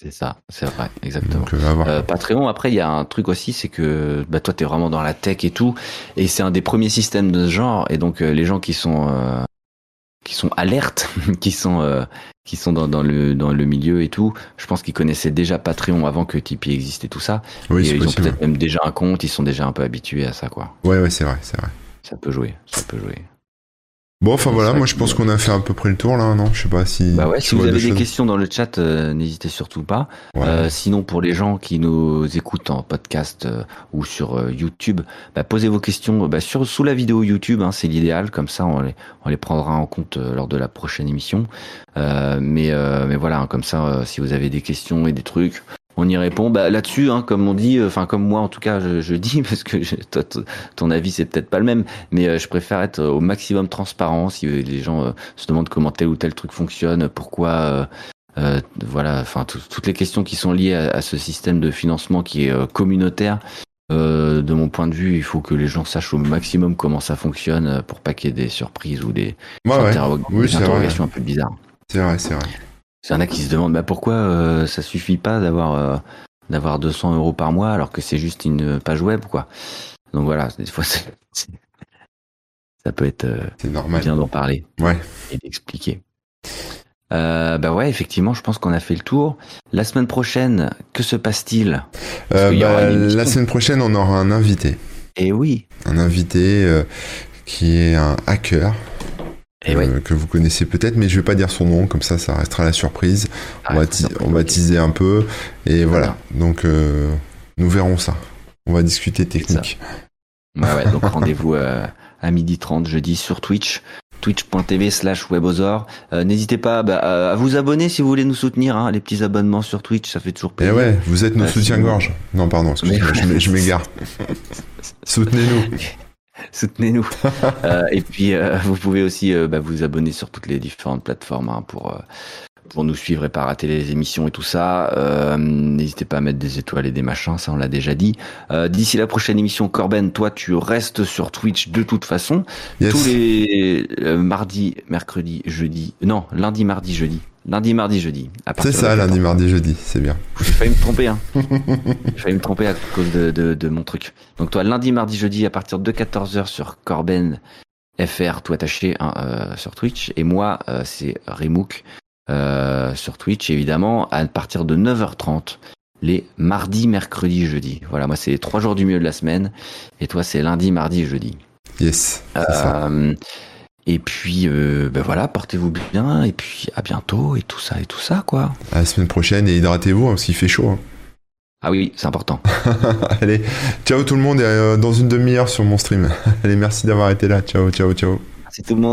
C'est ça, c'est vrai, exactement. Donc, euh, euh, Patreon, après, il y a un truc aussi, c'est que bah, toi, t'es vraiment dans la tech et tout, et c'est un des premiers systèmes de ce genre, et donc euh, les gens qui sont... Euh... qui sont alertes, qui sont euh, qui sont dans, dans le dans le milieu et tout. Je pense qu'ils connaissaient déjà Patreon avant que Tipeee existe et tout ça. Oui, et c'est ils possible. Ont peut-être même déjà un compte, ils sont déjà un peu habitués à ça quoi. Ouais ouais, c'est vrai, c'est vrai. Ça peut jouer, ça peut jouer. Bon, enfin voilà, moi je pense qu'on a fait à peu près le tour là, non? Je sais pas si. Bah ouais, si vous avez des, des questions dans le chat, euh, n'hésitez surtout pas. Ouais. Euh, sinon, pour les gens qui nous écoutent en podcast euh, ou sur euh, YouTube, bah, posez vos questions bah, sur sous la vidéo YouTube, hein, c'est l'idéal. Comme ça, on les on les prendra en compte euh, lors de la prochaine émission. Euh, mais euh, mais voilà, hein, comme ça, euh, si vous avez des questions et des trucs. On y répond. Bah, là-dessus, hein, comme on dit, enfin euh, comme moi en tout cas, je, je dis parce que je, toi, t- ton avis c'est peut-être pas le même, mais euh, je préfère être au maximum transparent. Si euh, les gens euh, se demandent comment tel ou tel truc fonctionne, pourquoi, euh, euh, voilà, enfin t- toutes les questions qui sont liées à, à ce système de financement qui est euh, communautaire. Euh, de mon point de vue, il faut que les gens sachent au maximum comment ça fonctionne pour pas qu'il y ait des surprises ou des, ouais, ouais. Interro- oui, des interrogations vrai. Un peu bizarres. C'est vrai, c'est vrai. Il y en a qui se demandent bah pourquoi euh, ça suffit pas d'avoir euh, d'avoir deux cents euros par mois alors que c'est juste une page web quoi. Donc voilà, des fois c'est, c'est, ça peut être euh, c'est normal. Bien d'en parler ouais. Et d'expliquer. Euh, bah ouais, effectivement, je pense qu'on a fait le tour. La semaine prochaine, que se passe-t-il ? euh, bah, La semaine prochaine, on aura un invité. Et oui. Un invité euh, qui est un hacker. Euh, ouais. Que vous connaissez peut-être, mais je vais pas dire son nom, comme ça, ça restera la surprise. Ah, on va, ti- on va teaser un peu, et voilà. voilà. Donc, euh, nous verrons ça. On va discuter technique. Ouais, ouais, donc rendez-vous euh, à midi trente jeudi sur Twitch, twitch point t v slash Webosaures. Euh, n'hésitez pas bah, euh, à vous abonner si vous voulez nous soutenir. Hein, les petits abonnements sur Twitch, ça fait toujours plaisir. Et ouais, vous êtes nos euh, soutiens-gorge. Si non, pardon, excusez-moi, je, je m'égare. Soutenez-nous. Soutenez-nous. euh, et puis euh, vous pouvez aussi euh, bah, vous abonner sur toutes les différentes plateformes hein, pour euh, pour nous suivre et pas rater les émissions et tout ça. Euh, n'hésitez pas à mettre des étoiles et des machins, ça on l'a déjà dit. Euh, d'ici la prochaine émission, Corben, toi tu restes sur Twitch de toute façon. Yes. Tous les euh, mardis, mercredis, jeudi, non, lundi, mardi, jeudi. Lundi, mardi, jeudi. C'est ça, lundi, temps. mardi, jeudi, c'est bien. J'ai failli me tromper, hein. J'ai failli me tromper à cause de, de, de mon truc. Donc toi, lundi, mardi, jeudi, à partir de quatorze heures sur Corben F R, tout attaché, hein, euh, sur Twitch. Et moi, euh, c'est Remook euh, sur Twitch, évidemment, à partir de neuf heures trente, les mardis, mercredis, jeudi. Voilà, moi, c'est les trois jours du milieu de la semaine. Et toi, c'est lundi, mardi, jeudi. Yes, c'est euh, ça. Euh, Et puis, euh, ben voilà, portez-vous bien, et puis à bientôt, et tout ça, et tout ça, quoi. À la semaine prochaine, et hydratez-vous, hein, parce qu'il fait chaud. Hein. Ah oui, oui, c'est important. Allez, ciao tout le monde, et euh, dans une demi-heure sur mon stream. Allez, merci d'avoir été là, ciao, ciao, ciao. Merci tout le monde.